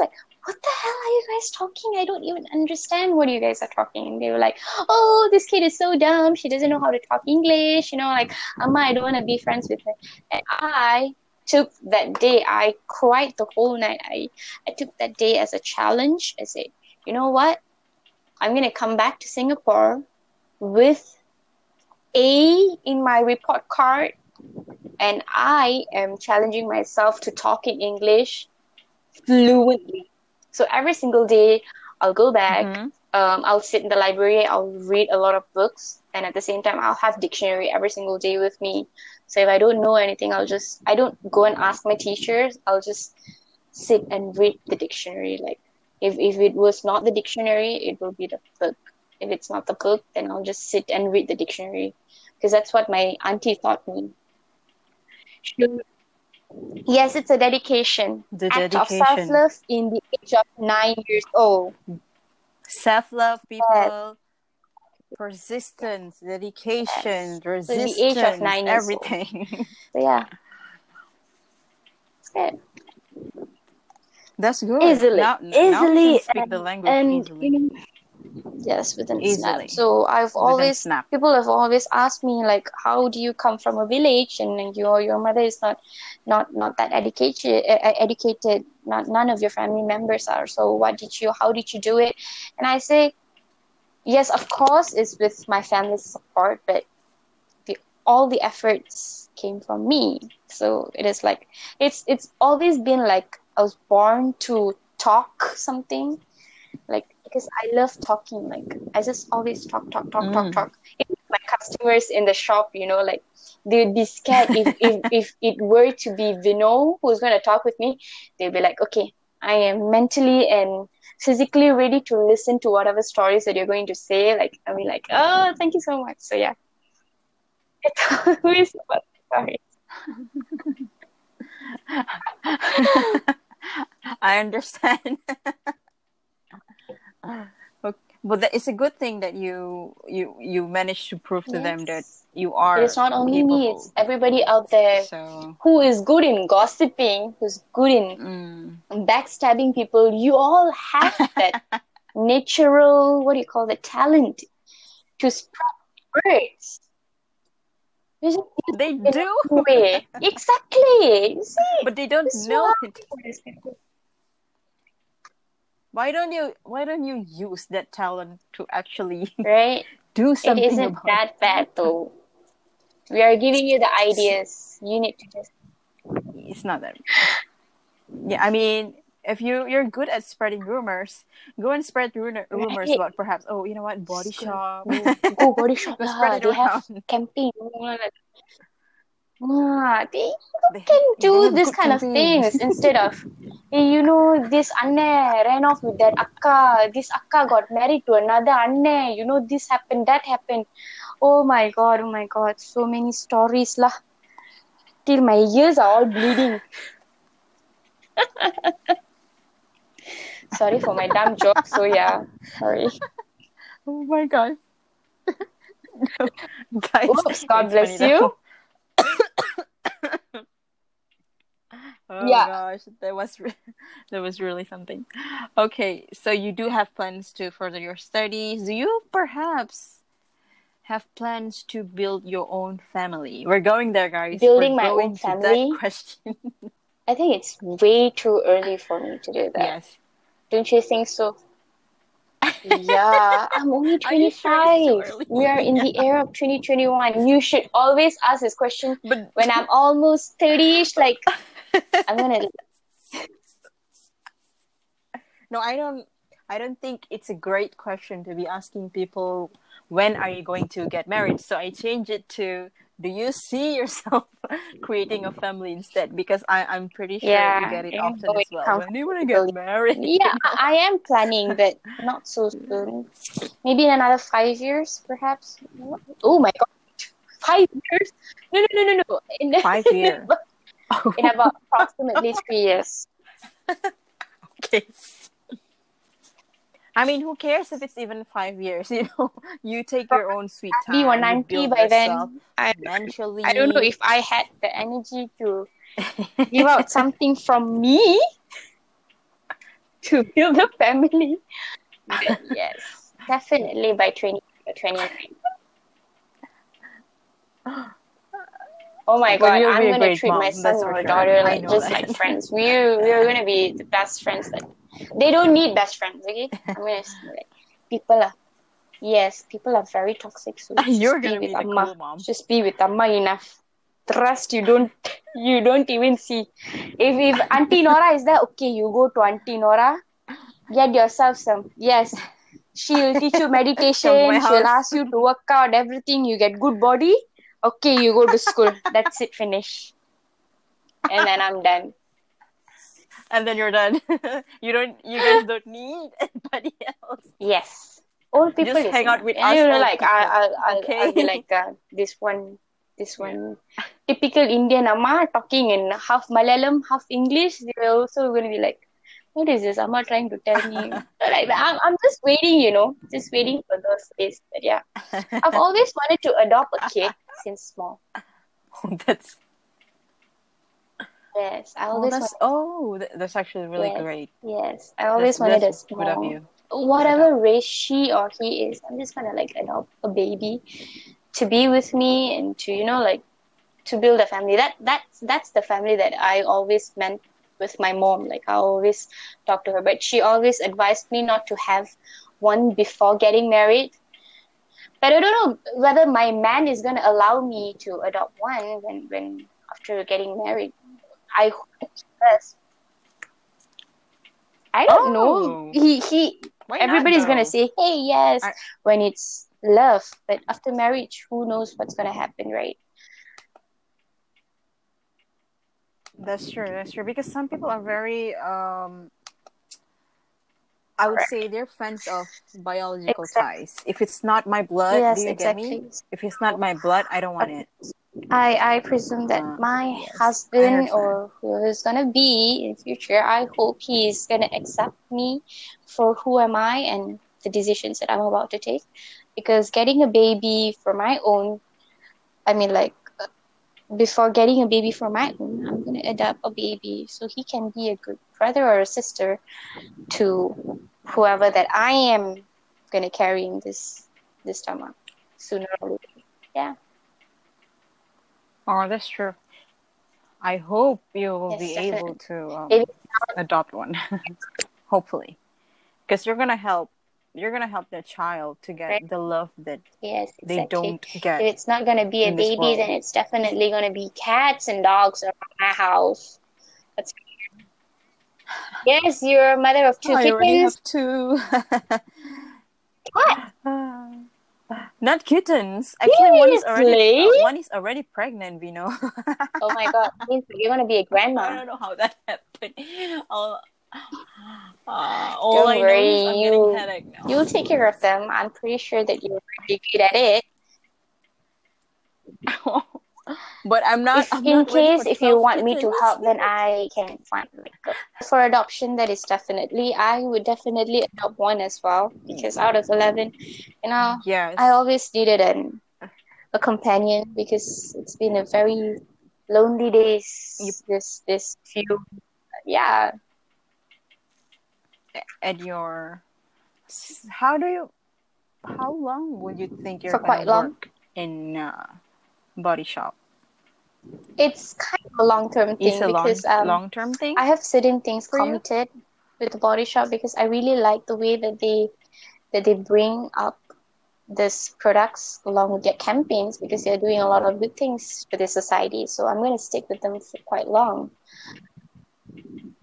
like, what the hell are you guys talking? I don't even understand what you guys are talking. And they were like, oh, this kid is so dumb. She doesn't know how to talk English. You know, like, Amma, I don't want to be friends with her. And I took that day. I cried the whole night. I took that day as a challenge. I said, you know what? I'm going to come back to Singapore with A in my report card. And I am challenging myself to talk in English fluently. So every single day, I'll go back, I'll sit in the library, I'll read a lot of books, and at the same time, I'll have dictionary every single day with me. So if I don't know anything, I don't go and ask my teachers, I'll just sit and read the dictionary. Like, if it was not the dictionary, it will be the book. If it's not the book, then I'll just sit and read the dictionary. Because that's what my auntie taught me. Yes, it's a dedication. The act dedication. Of self-love in the age of 9 years old. Self-love, people. Yes. Persistence, dedication, yes. Resistance, so the age of 9 years everything. Old. So, yeah. It's good. That's good. Easily. Now you can speak the language easily. Yes, within a snap. So people have always asked me, like, how do you come from a village and your mother is not that educated, none of your family members are. So how did you do it? And I say, yes, of course, it's with my family's support, but all the efforts came from me. So it is like, it's always been like I was born to talk something, like, because I love talking. Like, I just always talk. Even my customers in the shop, like, they would be scared if it were to be Vino who's going to talk with me. They'd be like, okay, I am mentally and physically ready to listen to whatever stories that you're going to say. Like, I'll be like, oh, thank you so much. So yeah, it's always about stories. I understand. Okay. But it's a good thing that you managed to prove to them that you are. But it's not only capable. Me; it's everybody out there who is good in gossiping, who's good in backstabbing people. You all have that natural, what do you call the talent to sprout words. They do. Exactly. You see? But they don't know it. Why don't you use that talent to actually do something? It isn't that bad though. We are giving you the ideas. You need to just. It's not that. Yeah, I mean, if you're good at spreading rumors, go and spread rumors about perhaps. Oh, you know what? Body Shop. Go Body Shop. Go spread it around. They have campaign. They can do this kind of things instead of, this Anne ran off with that Akka, this Akka got married to another Anne, this happened, that happened. Oh my god, so many stories lah. Till my ears are all bleeding. Sorry for my dumb joke, so yeah, sorry. Oh my god. No, guys, oops, God bless you. Gosh, that was really something. Okay, so you do have plans to further your studies. Do you perhaps have plans to build your own family? We're going there, guys. Building my own family? That question. I think it's way too early for me to do that. Yes. Don't you think so? Yeah, I'm only 25. Are you sure? We are in the era of 2021. You should always ask this question. But when I'm almost 30-ish, like, I'm gonna. No, I don't think it's a great question to be asking people. When are you going to get married? So I change it to, do you see yourself creating a family instead? Because I'm pretty sure you get it often as well. When do you want to get married? Yeah, I am planning, but not so soon. Maybe in another 5 years, perhaps. Oh my god, 5 years? No. In 5 years. In about approximately 3 years. Okay. I mean, who cares if it's even 5 years? You take your own sweet time. Be 190 by then. I don't know if I had the energy to give out something from me to build a family. But yes, definitely by 20 or 29. Oh my god, I'm going to treat my son or my daughter like friends. We're going to be the best friends. They don't need best friends, okay? I'm going to say, like, people are very toxic. So you're going to be the cool mom. Just be with Amma enough. Trust, you don't even see. If Auntie Nora is there, okay, you go to Auntie Nora. Get yourself some. Yes, she'll teach you meditation. She'll ask you to work out, everything. You get good body. Okay, you go to school. That's it, finish. And then I'm done. And then you're done. You guys don't need anybody else. Yes. Old people just hang out with us. You're like, I'll be like this one typical Indian Amma talking in half Malayalam, half English. They're also going to be like, what is this Amma trying to tell me? Like, I'm just waiting, just waiting for those days. But yeah, I've always wanted to adopt a kid since small. That's yes. I always that's actually really great. Yes, I always wanted a small whatever race she or he is, I'm just gonna like adopt a baby to be with me and to, you know, like to build a family. That's the family that I always meant with my mom. Like I always talked to her, but she always advised me not to have one before getting married. But I don't know whether my man is gonna allow me to adopt one when after getting married. I hope he does. I don't know. He everybody's gonna say, hey, yes, when it's love, but after marriage, who knows what's gonna happen, right? That's true. Because some people are very, I would say they're friends of biological ties. If it's not my blood, yes, do you get me? If it's not my blood, I don't want it. I presume that my husband or who's gonna be in future, I hope he's gonna accept me for who am I and the decisions that I'm about to take. Because getting a baby for my own, I mean, like, before getting a baby for my own, I'm gonna adopt a baby so he can be a good brother or a sister to whoever that I am gonna carry in this time up sooner or later. Yeah. Oh, that's true. I hope you will be able to adopt one, hopefully, because you're gonna help their child to get the love that they don't get. If it's not gonna be a baby, then it's definitely gonna be cats and dogs around my house. That's yes, you're a mother of two kittens. I already have two. What? Not kittens. Actually, one is already pregnant, Vino. Oh my god, you're gonna be a grandma. I don't know how that happened. All don't I worry, know is I'm getting headache now. You'll take care of them. I'm pretty sure that you're pretty good at it. But I'm not. If you want me to help, then I can find for adoption. That is definitely. I would definitely adopt one as well because out of 11, you know, I always needed a companion because it's been a very lonely days. This few, At your, how long would you think you're going to work in Body Shop? It's kind of a long-term thing. Long-term thing? I have certain things committed with the Body Shop because I really like the way that they bring up these products along with their campaigns because they're doing a lot of good things for the society. So I'm going to stick with them for quite long.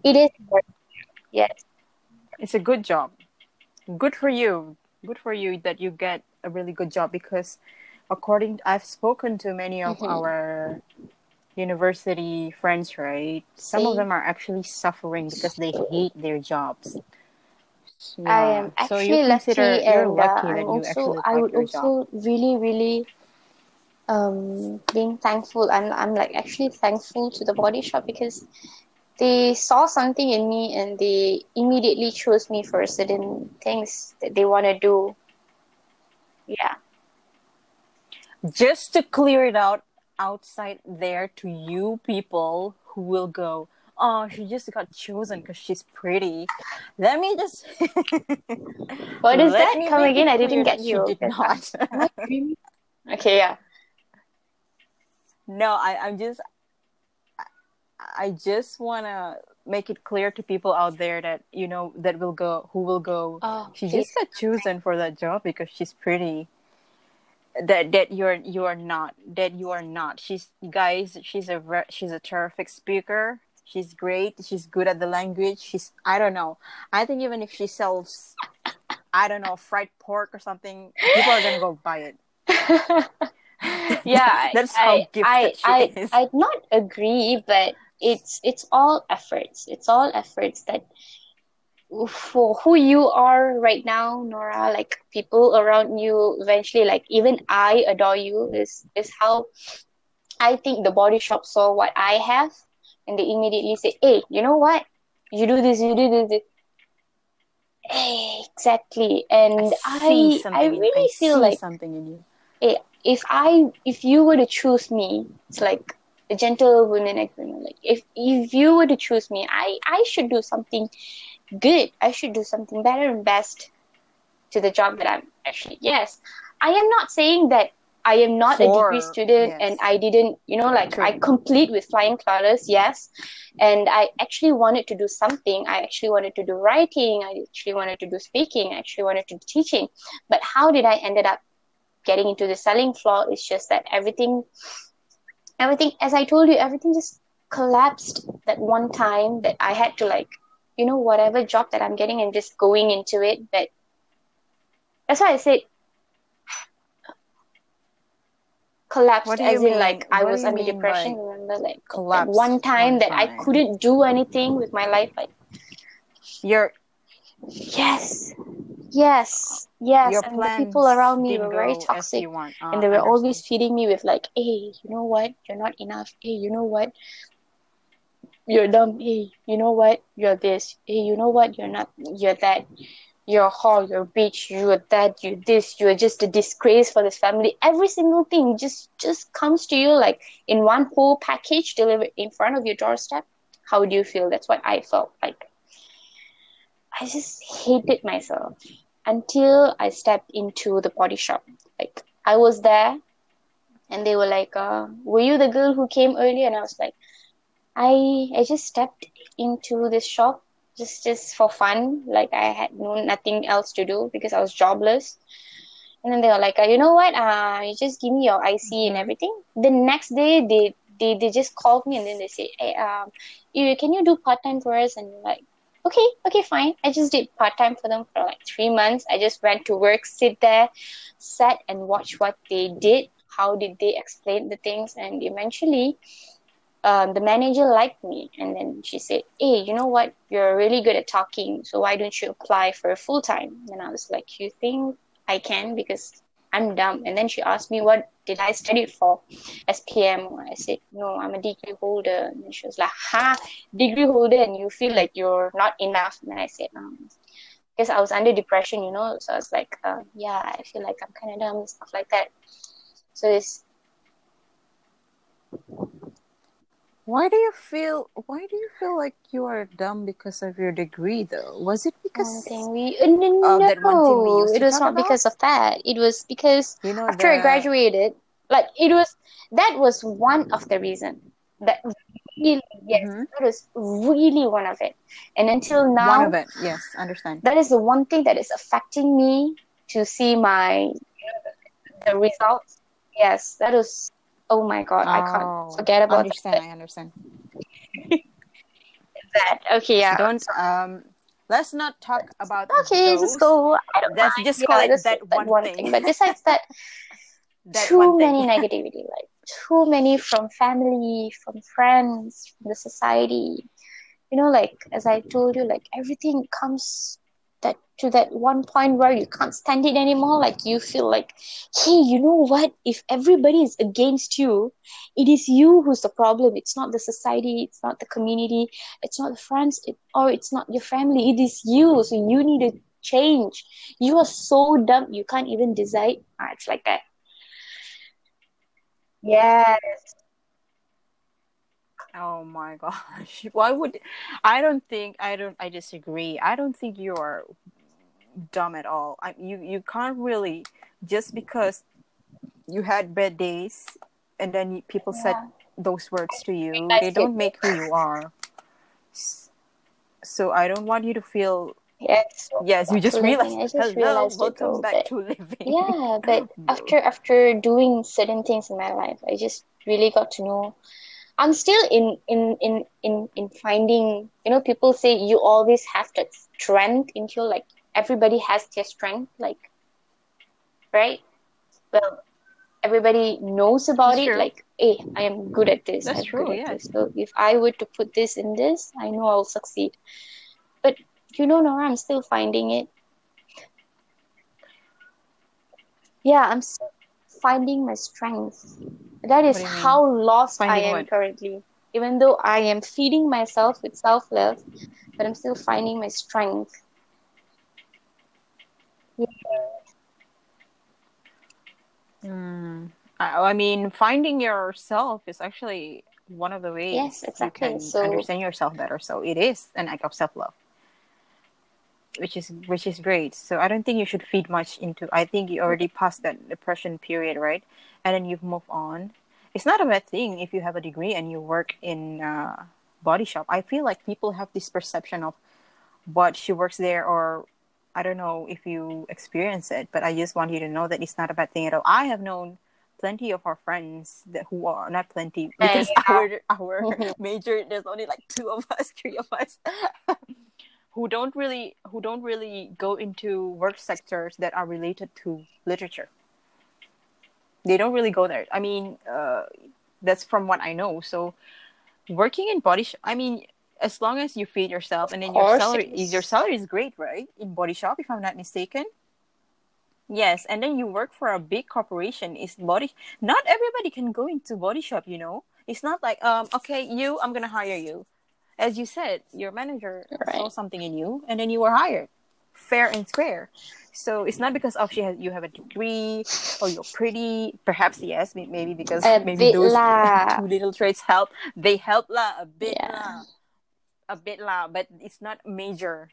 It is work. Yes. It's a good job. Good for you. Good for you that you get a really good job because I've spoken to many of our university friends, right? Some of them are actually suffering because they hate their jobs. So, I am actually lucky that you actually like your job. I would also really, really being thankful. I'm like actually thankful to the Body Shop because they saw something in me and they immediately chose me for certain things that they want to do. Yeah. Just to clear it out outside there to you people who will go, oh, she just got chosen because she's pretty. Let me just... What does that come again? I didn't get you. She did not. Okay, yeah. No, I just want to make it clear to people out there that, you know, who will go, just got chosen for that job because she's pretty. That you are not. She's a terrific speaker. She's great. She's good at the language. I don't know. I think even if she sells, I don't know, fried pork or something, people are gonna go buy it. Yeah, that's how gifted she is. I'd not agree, but it's all efforts. It's all efforts that for who you are right now, Nora, like people around you eventually, like even I adore you is how I think the Body Shop saw what I have and they immediately say, hey, you know what? You do this. Hey, exactly. And I really feel like something in you. Hey, if you were to choose me, it's like a gentlewoman agreement. Like if you were to choose me, I should do something good. I should do something better and best to the job that I'm actually, yes. I am not saying that I am not a degree student and I didn't, I complete with flying colors, yes. And I actually wanted to do something. I actually wanted to do writing. I actually wanted to do speaking. I actually wanted to do teaching. But how did I ended up getting into the selling floor? It's just that everything, as I told you, everything just collapsed that one time that I had to whatever job that I'm getting and just going into it. But that's why I said collapsed, as in I was under depression, remember? Like collapsed one time that I couldn't do anything with my life. Yes. Your and the people around me were very toxic. And they were always feeding me with hey, you know what? You're not enough. Hey, you know what? You're dumb. Hey, you know what? You're this. Hey, you know what? You're not. You're that. You're a whore. You're a bitch. You're that. You're this. You're just a disgrace for this family. Every single thing just comes to you in one whole package delivered in front of your doorstep. How do you feel? That's what I felt like. I just hated myself until I stepped into the Body Shop. I was there and they were were you the girl who came earlier? And I was like, I just stepped into this shop just for fun. I had nothing else to do because I was jobless. And then they were you know what? You just give me your IC and everything. The next day, they just called me and then they say, hey, can you do part-time for us? And okay, fine. I just did part-time for them for 3 months. I just went to work, sit there, sat and watch what they did. How did they explain the things? And eventually, the manager liked me. And then she said, hey, you know what? You're really good at talking. So why don't you apply for a full-time? And I was like, you think I can? Because I'm dumb. And then she asked me, what did I study for as PM? I said, no, I'm a degree holder. And she was like, degree holder, and you feel like you're not enough. And I said, because I was under depression, so I was like, I feel like I'm kind of dumb and stuff like that. So it's... Why do you feel like you are dumb because of your degree, though? Was it because it was not because of that. It was because after I graduated, that was one of the reasons. That really, yes, mm-hmm. That was really one of it. And until now, one of it, yes, understand. That is the one thing that is affecting me to see my the results. Yes, that was. Oh my God, I can't forget about that. I understand. That. Okay, yeah. Don't let's not talk about okay, those. Just go. I don't let's mind. Just call it that one thing. But besides that, too many negativity, too many from family, from friends, from the society. As I told you, everything comes to that one point where you can't stand it anymore. You feel hey, you know what? If everybody is against you, it is you who's the problem. It's not the society. It's not the community. It's not the friends. It's not your family. It is you. So you need to change. You are so dumb. You can't even decide. It's like that. Yes. Oh my gosh. Why would... I disagree. I don't think you are... dumb at all. You can't really, just because you had bad days and then people said those words to you, they don't make who you are. So I don't want you to feel yes you just realized welcome back to living. Yeah, but after doing certain things in my life, I just really got to know. I'm still in finding, people say you always have that strength until everybody has their strength, right? Well, everybody knows about it. Hey, I am good at this. That's true, yes. So if I were to put this in this, I know I'll succeed. But, Nora, I'm still finding it. Yeah, I'm still finding my strengths. That is how lost I am currently. Even though I am feeding myself with self-love, but I'm still finding my strength. I mean, finding yourself is actually one of the ways you can understand yourself better. So it is an act of self-love. which is great. So I don't think you should feed much into. I think you already passed that depression period, right? And then you've moved on. It's not a bad thing if you have a degree and you work in Body Shop. I feel like people have this perception of, but she works there, or I don't know if you experience it, but I just want you to know that it's not a bad thing at all. I have known plenty of our friends that who are not plenty because our major, there's only like 3 of us who don't really go into work sectors that are related to literature. They don't really go there. I mean, that's from what I know. So working in Body Shop, I mean, as long as you feed yourself, and then your salary is great, right? In Body Shop, if I'm not mistaken. Yes, and then you work for a big corporation. Not everybody can go into Body Shop, you know. It's not like, okay, I'm going to hire you. As you said, your manager saw something in you, and then you were hired. Fair and square. So it's not because you have a degree or you're pretty. Perhaps yes, maybe because those two little traits help. They help a bit, but it's not major.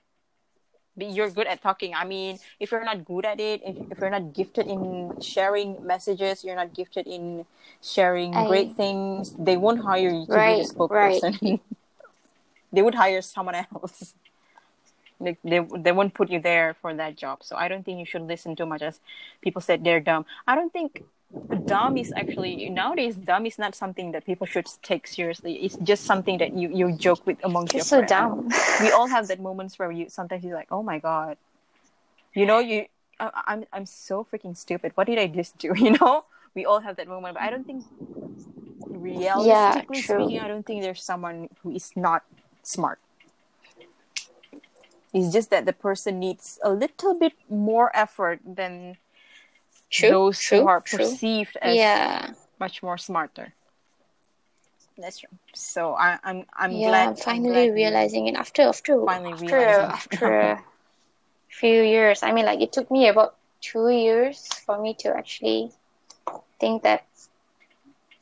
But you're good at talking. I mean, if you're not good at it, if you're not gifted in sharing messages, you're not gifted in sharing great things, they won't hire you to be a spokesperson. Right. They would hire someone else. They won't put you there for that job. So I don't think you should listen too much as people said they're dumb. I don't think dumb is actually nowadays. Dumb is not something that people should take seriously. It's just something that you joke with amongst your friends. It's so dumb. We all have that moments where you're like, oh my god, you know, I'm so freaking stupid. What did I just do? You know, we all have that moment. But I don't think realistically speaking, I don't think there's someone who is not smart. It's just that the person needs a little bit more effort than who are perceived as much more smarter. That's true. So I'm glad. Finally realizing it after a few years. I mean, like, it took me about 2 years for me to actually think that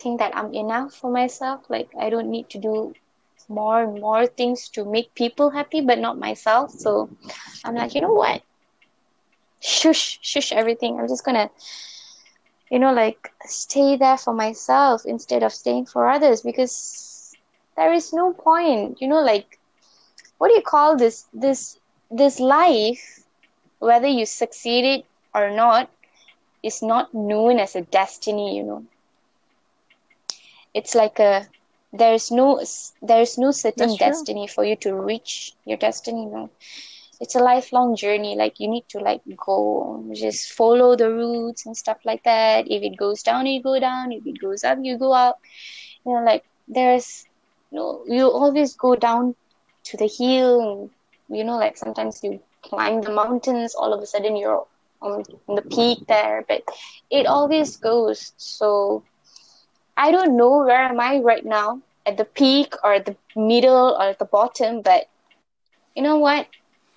I'm enough for myself. Like, I don't need to do more and more things to make people happy, but not myself. So I'm like, you know what? Shush everything. I'm just gonna, stay there for myself instead of staying for others, because there is no point. What do you call this life? Whether you succeeded or not, is not known as a destiny. It's like there is no certain destiny for you to reach your destiny. No, it's a lifelong journey. Like, you need to go, just follow the routes and stuff like that. If it goes down, you go down. If it goes up, you go up. You always go down to the hill. And, sometimes you climb the mountains. All of a sudden, you're on the peak there. But it always goes so. I don't know where am I right now, at the peak or at the middle or at the bottom, but you know what?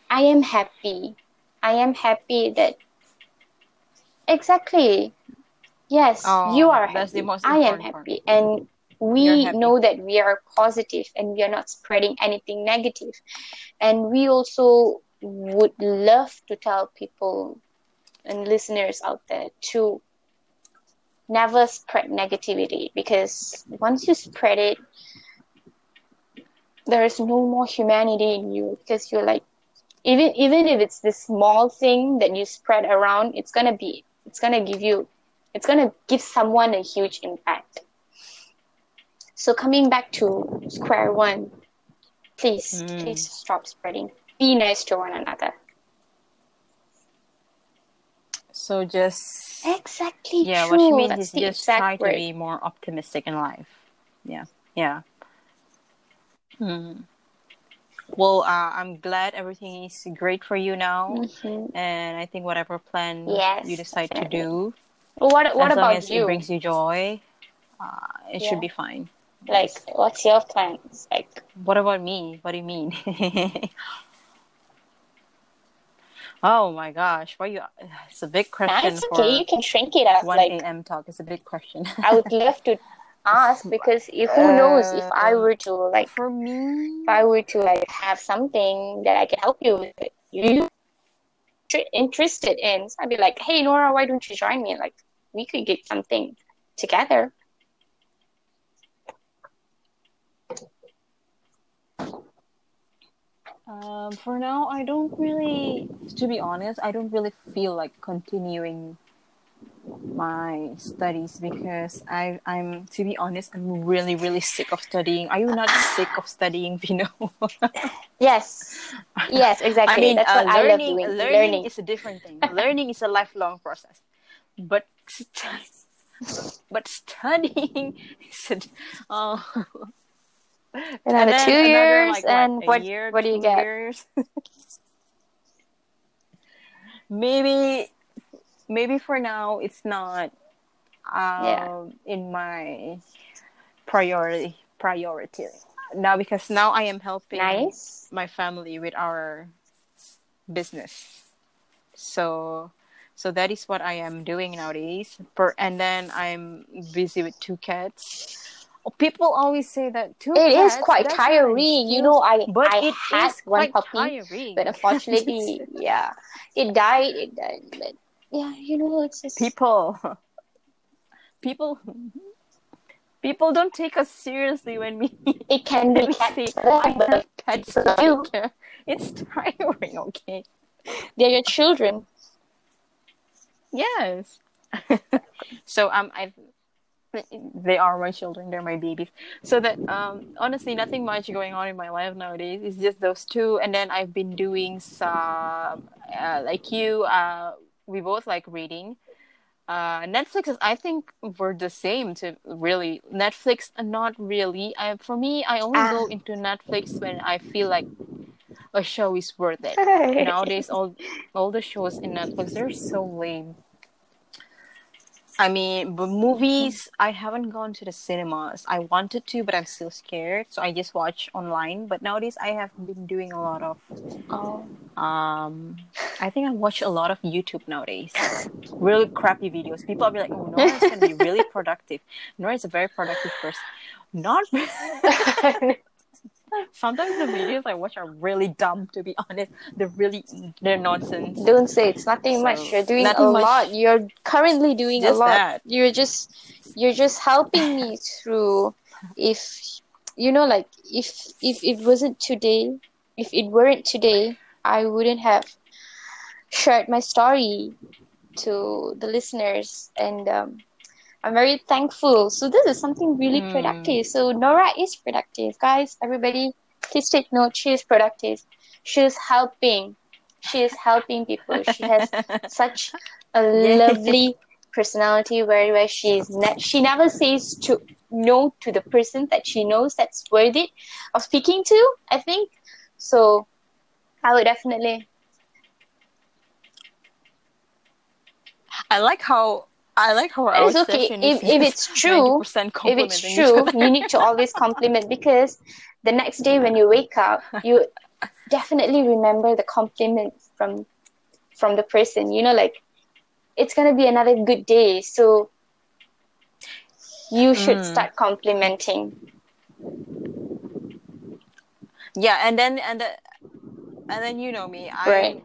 I am happy. Exactly. Yes, you are happy. I am happy. And we know that we are positive and we are not spreading anything negative. And we also would love to tell people and listeners out there to never spread negativity, because once you spread it, there is no more humanity in you, because you're like, even if it's this small thing that you spread around, it's gonna give someone a huge impact. So coming back to square one, please stop spreading. Be nice to one another. So just exactly what she means is just try to be more optimistic in life. Well, I'm glad everything is great for you now, and I think whatever plan you decide to do, what about you? As it brings you joy, it should be fine. Like, what's your plans? Like, what about me? What do you mean? Oh my gosh, it's a big question. That's okay, you can shrink it up. 1 a.m. talk, it's a big question. I would love to ask, because who knows if I were to, like, for me, if I were to, like, have something that I can help you with. you interested in. So I'd be like, hey, Nora, why don't you join me? Like, we could get something together. For now, I don't really, to be honest, I don't really feel like continuing my studies because I'm, to be honest, I'm really, really sick of studying. Are you not sick of studying, Vino? Yes, exactly. I mean, that's what learning, I love doing. Learning is a different thing. Learning is a lifelong process. But studying is another 2 years, and what do you get? Maybe for now it's not in my priority now, because now I am helping my family with our business. So that is what I am doing nowadays. And then I'm busy with 2 cats. People always say that too. It is quite tiring, you know. I had one puppy, but unfortunately, it died. But yeah, you know, it's just people don't take us seriously when we. It can be pets too. It's tiring. Okay, they're your children. Yes. So they are my children, they're my babies. So that honestly, nothing much going on in my life nowadays. It's just those 2, and then I've been doing some we both like reading. Netflix is, I think we're the same to really. Netflix, not really. For me, I only go into Netflix when I feel like a show is worth it. Nowadays, all the shows in Netflix, they're so lame. I mean, but movies, I haven't gone to the cinemas. I wanted to, but I'm still scared. So I just watch online. But nowadays, I have been doing a lot of... I think I watch a lot of YouTube nowadays. Really crappy videos. People are like, oh, Nora's going to be really productive. Nora is a very productive person. Not really. Sometimes the videos I watch are really dumb, to be honest. They're nonsense. Don't say it's nothing much. You're doing a lot. You're currently doing a lot. You're just helping me through. If you know, like, if it wasn't today, if it weren't today, I wouldn't have shared my story to the listeners, and I'm very thankful. So this is something really productive. So Nora is productive. Guys, everybody, please take note. She is productive. She is helping. She is helping people. She has such a lovely personality where she never says no to the person that she knows that's worthy of speaking to, I think. So I would definitely... I like how our session is if it's true, you need to always compliment, because the next day when you wake up, you definitely remember the compliments from the person. You know, like, it's gonna be another good day, so you should start complimenting. Yeah, and then you know me, I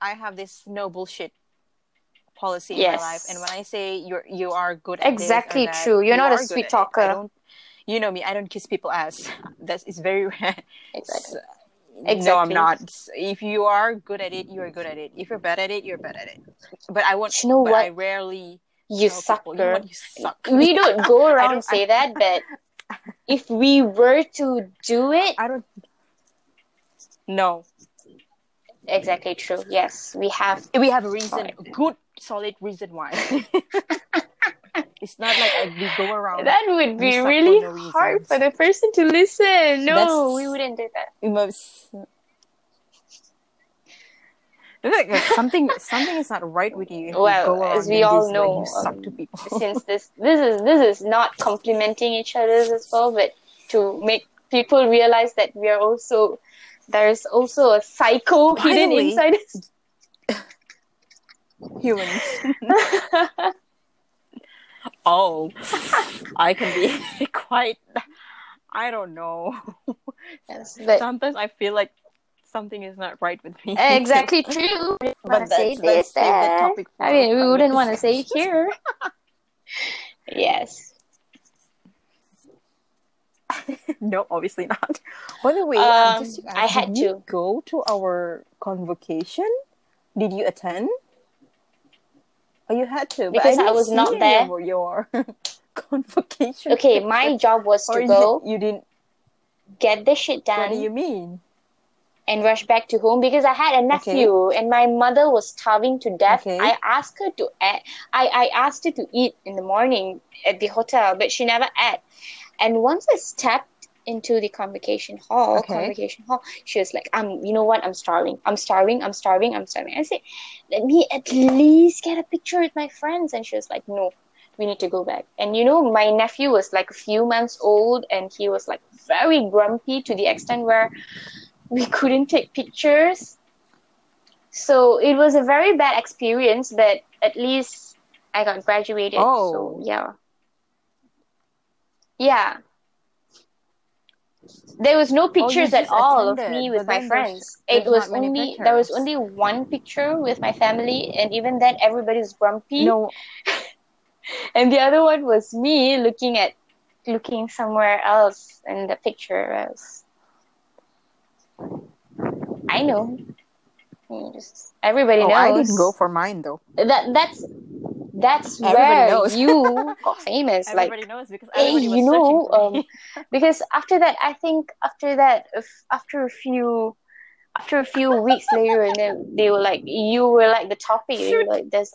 have this no bullshit policy in my life, and when I say you are good at exactly this, true, you're not a sweet talker. You know me, I don't kiss people ass. That is very rare. Exactly. No, I'm not. If you are good at it, you are good at it. If you're bad at it, you're bad at it. But I won't. You know what? I rarely. You suck, girl. You suck. We don't go around and say that, but if we were to do it, I don't. No. Exactly true. Yes, we have a reason. Right. Good. Solid reason why. It's not like we go around. That would be really hard for the person to listen. No, we wouldn't do that. Something is not right with you. Well, as we all know, you suck to people. Since this is not complimenting each other as well, but to make people realize that there is also a psycho hidden inside us. Humans. Oh, I can be quite. I don't know. Yes, sometimes I feel like something is not right with me. Exactly true. But that's the topic. I mean, we wouldn't want to say here. Yes. No, obviously not. By the way, I had to go to our convocation. Did you attend? Oh, you had to, because I was not there. Your convocation. Okay, my job was to go. You didn't get this shit done. What do you mean? And rush back to home because I had a nephew and my mother was starving to death. Okay. I asked her to eat. I asked her to eat in the morning at the hotel, but she never ate. And once I stepped into the convocation hall, she was like, you know what? I'm starving. I said, let me at least get a picture with my friends. And she was like, no, we need to go back. And you know, my nephew was like a few months old and he was like very grumpy to the extent where we couldn't take pictures. So it was a very bad experience, but at least I got graduated. Oh. So, yeah. Yeah. There was no pictures at all of me with my friends. There was only one picture with my family, and even then everybody's grumpy. No. And the other one was me looking somewhere else, and the picture was. I know. Everybody knows. I didn't go for mine though. That's where you got famous. Everybody knows because everybody was searching for me. Because after a few weeks later, and then they were like, you were like the topic. Sure. Like there's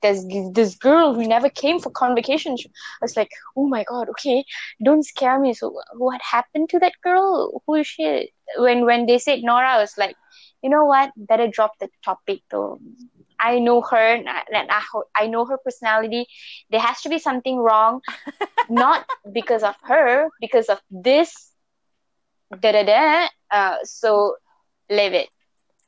this girl who never came for convocation. I was like, oh my god, okay, don't scare me. So what happened to that girl? Who is she? When they said Nora, I was like, you know what? Better drop the topic though. I know her, and I know her personality. There has to be something wrong, not because of her, because of this. So leave it.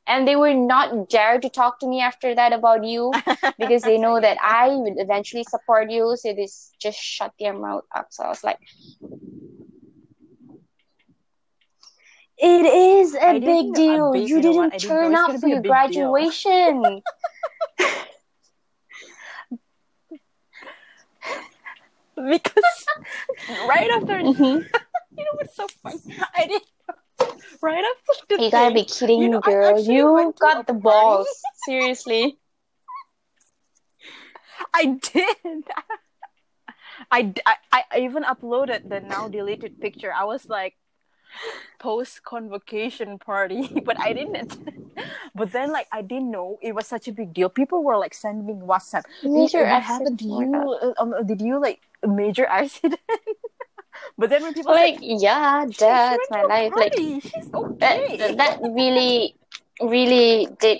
And they will not dare to talk to me after that about you, because they know that I will eventually support you. So they just shut their mouth up. So I was like, it is a big deal. You didn't turn up for your graduation. Because right after, you know what's so funny? I didn't. Right after the thing, you gotta be kidding, girl. You got the balls. Seriously. I did. I even uploaded the now deleted picture. I was like, post convocation party, but I didn't. But then, like, I didn't know it was such a big deal. People were like sending WhatsApp. Major accident. Did you like a major accident? But then when people like, yeah, that's my life. Party. Like, she's okay. That really, really did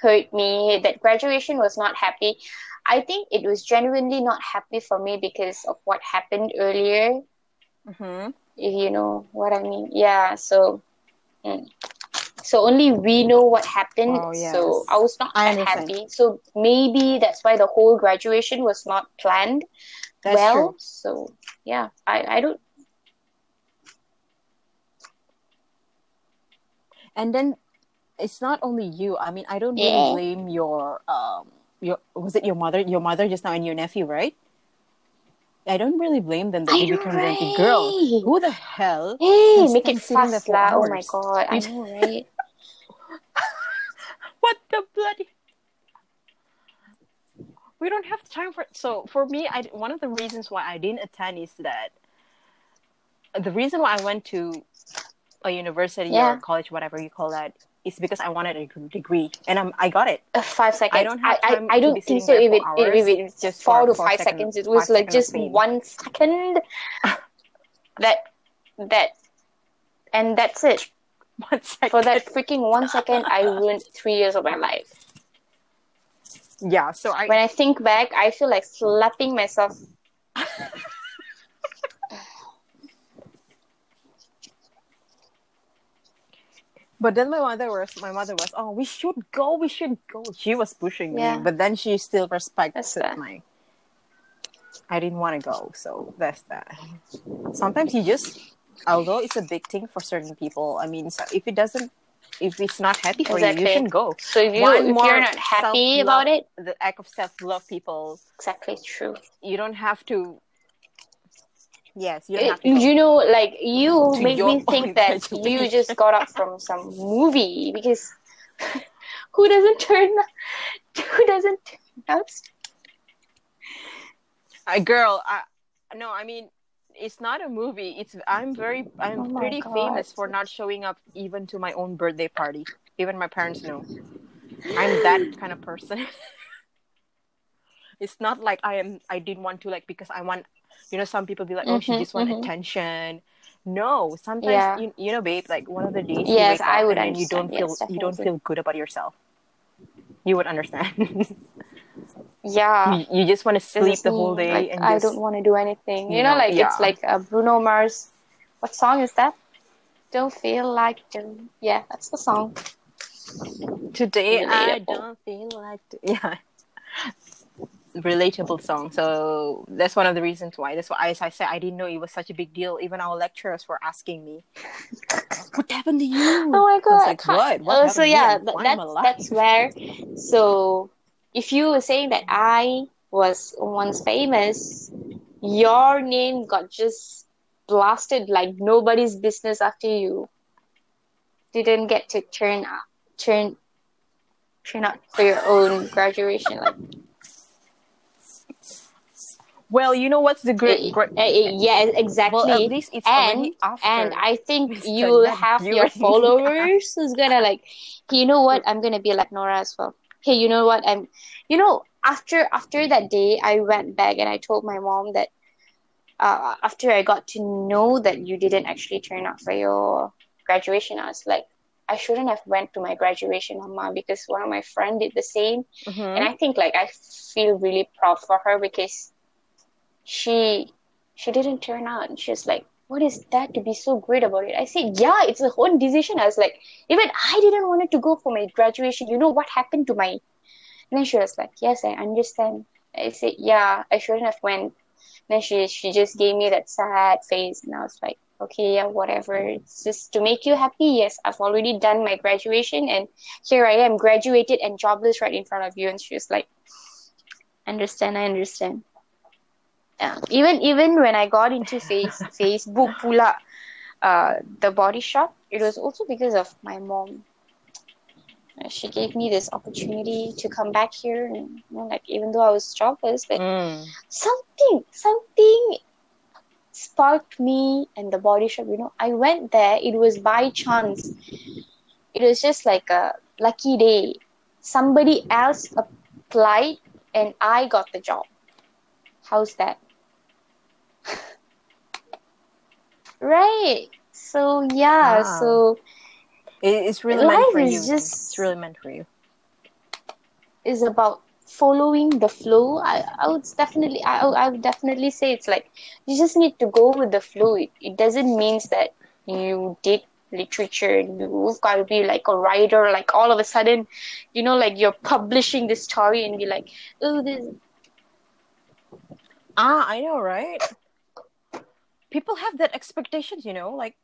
hurt me. That graduation was not happy. I think it was genuinely not happy for me because of what happened earlier. Mm-hmm. If you know what I mean. Yeah, so only we know what happened. Oh, yes. So I was not that happy. So maybe that's why the whole graduation was not planned. That's well. True. So yeah, I don't. And then it's not only you. I mean, I don't really blame your was it your mother just now and your nephew, right? I don't really blame them that they become grumpy girls. Who the hell? Hey, make it fast, lah. Oh my god, I know, right? What the bloody? We don't have time for it. So for me, one of the reasons why I didn't attend is that the reason why I went to a university or college, whatever you call that, is because I wanted a degree, and I got it. 5 seconds. I don't have time. I don't think so. If it's just 4 to 5 seconds, it was like just 1 second. And that's it. 1 second. For that freaking 1 second, I ruined 3 years of my life. Yeah. So when I think back, I feel like slapping myself. But then my mother was, oh, we should go. She was pushing me, but then she still respected my. I didn't want to go, so that's that. Sometimes you just, although it's a big thing for certain people, I mean, so if it doesn't if it's not happy for you, you can go. So if you're not happy about it, the act of self-love, people. Exactly, true. You don't have to. Yes, you know, like, you make me think that you just got up from some movie, because who doesn't turn up? I mean, it's not a movie. I'm pretty famous for not showing up even to my own birthday party. Even my parents know. I'm that kind of person. It's not like I didn't want to, like, because I want. You know, some people be like, oh, she just want attention. No, sometimes, you know, babe, like, one of the days you don't feel good about yourself. You would understand. Yeah. You just want to sleep the whole day. Like, I don't want to do anything. It's like a Bruno Mars. What song is that? Don't feel like... Yeah, that's the song. Today, I don't feel like... Yeah. Relatable song. So that's one of the reasons why. That's why, as I said, I didn't know it was such a big deal. Even our lecturers were asking me, what happened to you? Oh my god, like, what so yeah, that's where. So if you were saying that I was once famous, your name got just blasted like nobody's business after you didn't get to turn up for your own graduation, like. Well, you know what's the great... Yeah, exactly. Well, at least it's already after. And I think you'll have your followers who's gonna like, hey, you know what? I'm gonna be like Nora as well. Hey, you know what? After that day, I went back and I told my mom that after I got to know that you didn't actually turn up for your graduation, I was like, I shouldn't have went to my graduation, Mama, because one of my friends did the same. Mm-hmm. And I think, like, I feel really proud for her because... She didn't turn out, and she was like, what is that to be so great about it? I said, yeah, it's a own decision. I was like, even I didn't want to go for my graduation. You know what happened to my... And then she was like, yes, I understand. I said, yeah, I shouldn't have went. And then she just gave me that sad face, and I was like, okay, yeah, whatever. It's just to make you happy. Yes, I've already done my graduation, and here I am, graduated and jobless right in front of you. And she was like, I understand. Yeah. Even when I got into Facebook pula, the Body Shop, it was also because of my mom. She gave me this opportunity to come back here, and, you know, like, even though I was jobless, but something sparked me and the Body Shop. You know, I went there. It was by chance. It was just like a lucky day. Somebody else applied, and I got the job. How's that? Right. So, yeah. Wow. So, it's really meant for you. It's really meant for you. It's about following the flow. I would definitely say it's like, you just need to go with the flow. It doesn't mean that you did literature and you've got to be like a writer, like all of a sudden, you know, like you're publishing this story and be like, oh, this... I know, right? People have that expectation, you know, like,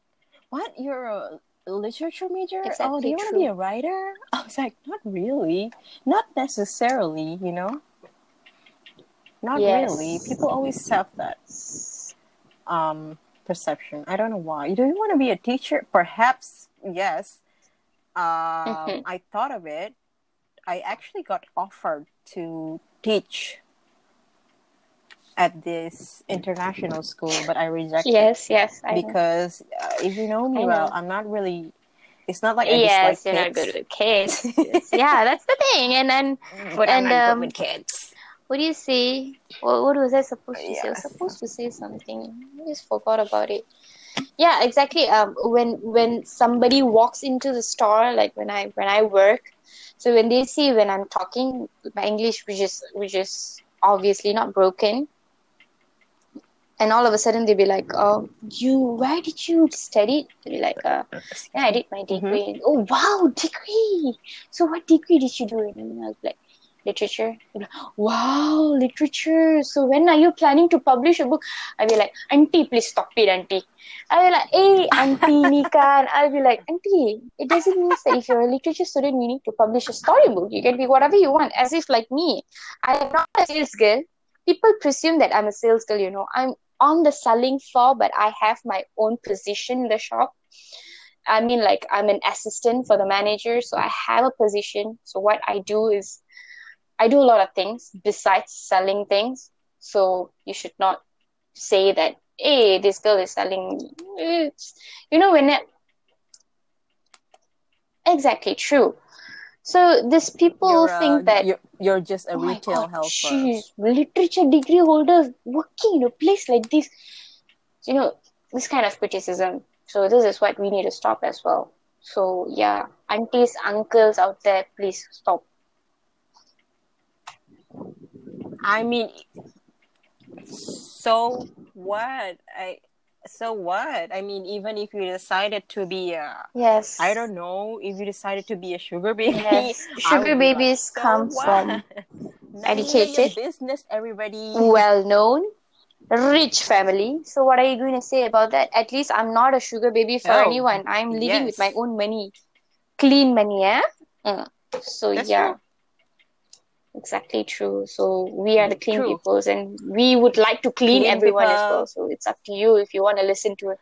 what? You're a literature major? Exactly. Oh, do you want to be a writer? I was like, not really. Not necessarily, you know? Not really. People always have that perception. I don't know why. Do you want to be a teacher? Perhaps, yes. I thought of it. I actually got offered to teach at this international school, but I rejected. Yes, I because if you know me well, I'm not really. It's not like I dislike kids. Yes, you're not good with kids. Yeah, that's the thing. And then, I'm not good with kids. What do you say? What was I supposed to say? I was supposed to say something. I just forgot about it. Yeah, exactly. When somebody walks into the store, like when I work, so when they see when I'm talking my English, which is obviously not broken. And all of a sudden, they'd be like, oh, where did you study? They'd be like, yeah, I did my degree. Mm-hmm. Oh, wow, degree. So what degree did you do? And I was like, literature. Wow, literature. So when are you planning to publish a book? I'll be like, auntie, please stop it, auntie. I'll be like, hey, auntie, Nikan. I'll be like, auntie, it doesn't mean that if you're a literature student, you need to publish a storybook. You can be whatever you want, as if like me. I'm not a sales girl. People presume that I'm a sales girl, you know. I'm on the selling floor, but I have my own position in the shop. I mean, like, I'm an assistant for the manager, so I have a position. So what I do is I do a lot of things besides selling things. So you should not say that, hey, this girl is selling. It's, you know, when it... Exactly, true. So these people think that... You're just a retail helper. She's literature degree holder working in a place like this. You know, this kind of criticism. So this is what we need to stop as well. So yeah, aunties, uncles out there, please stop. I mean, so what? I mean, even if you decided to be a... Yes. I don't know, if you decided to be a sugar baby. Yes. Sugar babies come from educated, business, everybody well-known, rich family. So what are you going to say about that? At least I'm not a sugar baby for anyone. I'm living with my own money. Clean money, eh? So that's true. Exactly true. So we are the clean peoples, and we would like to clean everyone people. As well. So it's up to you if you want to listen to it.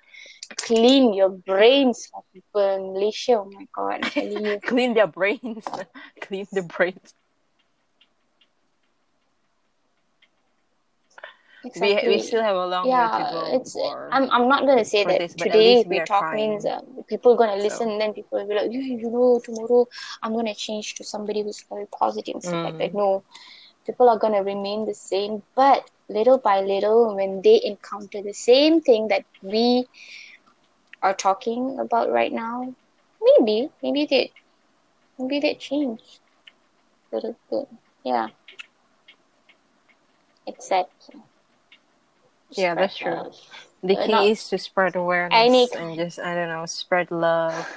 Clean your brains for people in Malaysia. Oh my God, I'm telling you. Clean their brains. Clean the brains. Exactly. We still have a long way to go. I'm not going to say that today we talk means people are going to listen and then people will be like, you know, tomorrow I'm going to change to somebody who's very positive and stuff like that. No, people are going to remain the same. But little by little, when they encounter the same thing that we are talking about right now, maybe they change a little bit. Yeah. Exactly. Yeah, that's true. The key is to spread awareness and just, I don't know, spread love.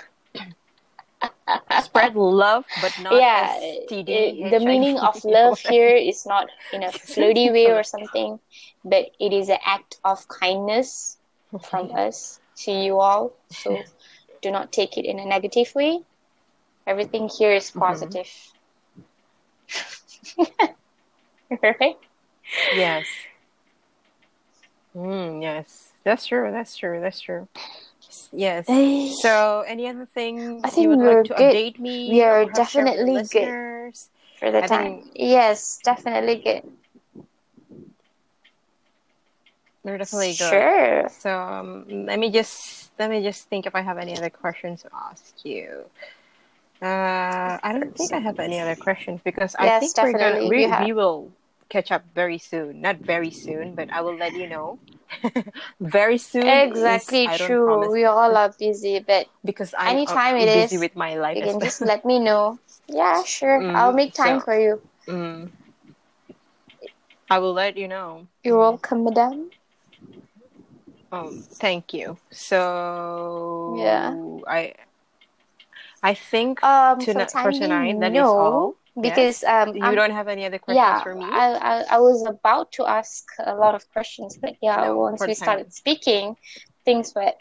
Spread love, but not STD. The meaning of love here is not in a flirty way or something, but it is an act of kindness from us to you all. So do not take it in a negative way. Everything here is positive. Right? Yes. Yes, that's true. Yes. So, any other thing you would like to update me? We are definitely good for the time. Yes, definitely good. We're definitely good. Sure. So, let me just think if I have any other questions to ask you. I don't think I have any other questions because I think we will catch up very soon. Not very soon, but I will let you know. Very soon. Exactly true. We all are busy, but because I'm anytime it busy is, with my life. You can just let me know. Yeah, sure. I'll make time for you. I will let you know. You're welcome, madam. Thank you. So yeah, I think for tonight that is all. Because you don't have any other questions for me? I was about to ask a lot of questions, but once we started speaking, things went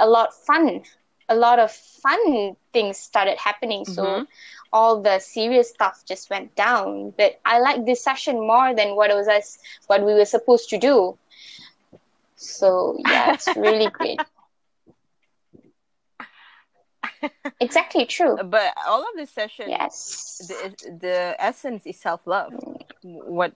a lot fun. A lot of fun things started happening. Mm-hmm. So all the serious stuff just went down. But I like this session more than what we were supposed to do. So yeah, it's really great. Exactly true. But all of this session, the essence is self-love. What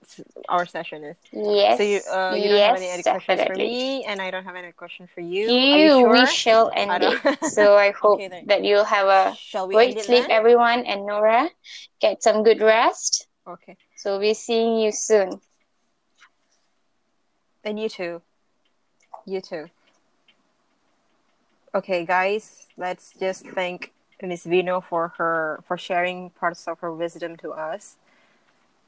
our session is. Yes. So you don't have any questions for me, and I don't have any question for you. Are you sure? We shall end it. So I hope that you'll have a great sleep, everyone, and Nora, get some good rest. Okay. So we'll be seeing you soon. And you too. You too. Okay, guys, let's just thank Ms-Vino for sharing parts of her wisdom to us.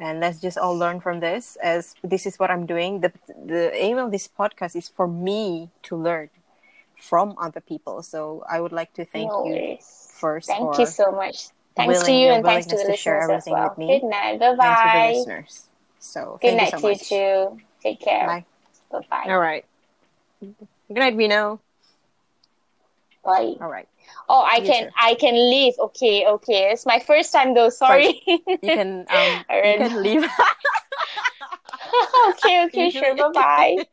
And let's just all learn from this, as this is what I'm doing. The aim of this podcast is for me to learn from other people. So I would like to thank you first. Thank you so much. Thanks to you and thanks to the listeners as well. Good night. Bye-bye. Thanks to the listeners. So, good night to you too. Take care. Bye. Bye-bye. All right. Good night, Vino. Bye. All right. Oh, I can leave. Okay. It's my first time though. Sorry. You can you can leave. Okay, sure. Bye-bye.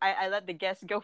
I let the guest go.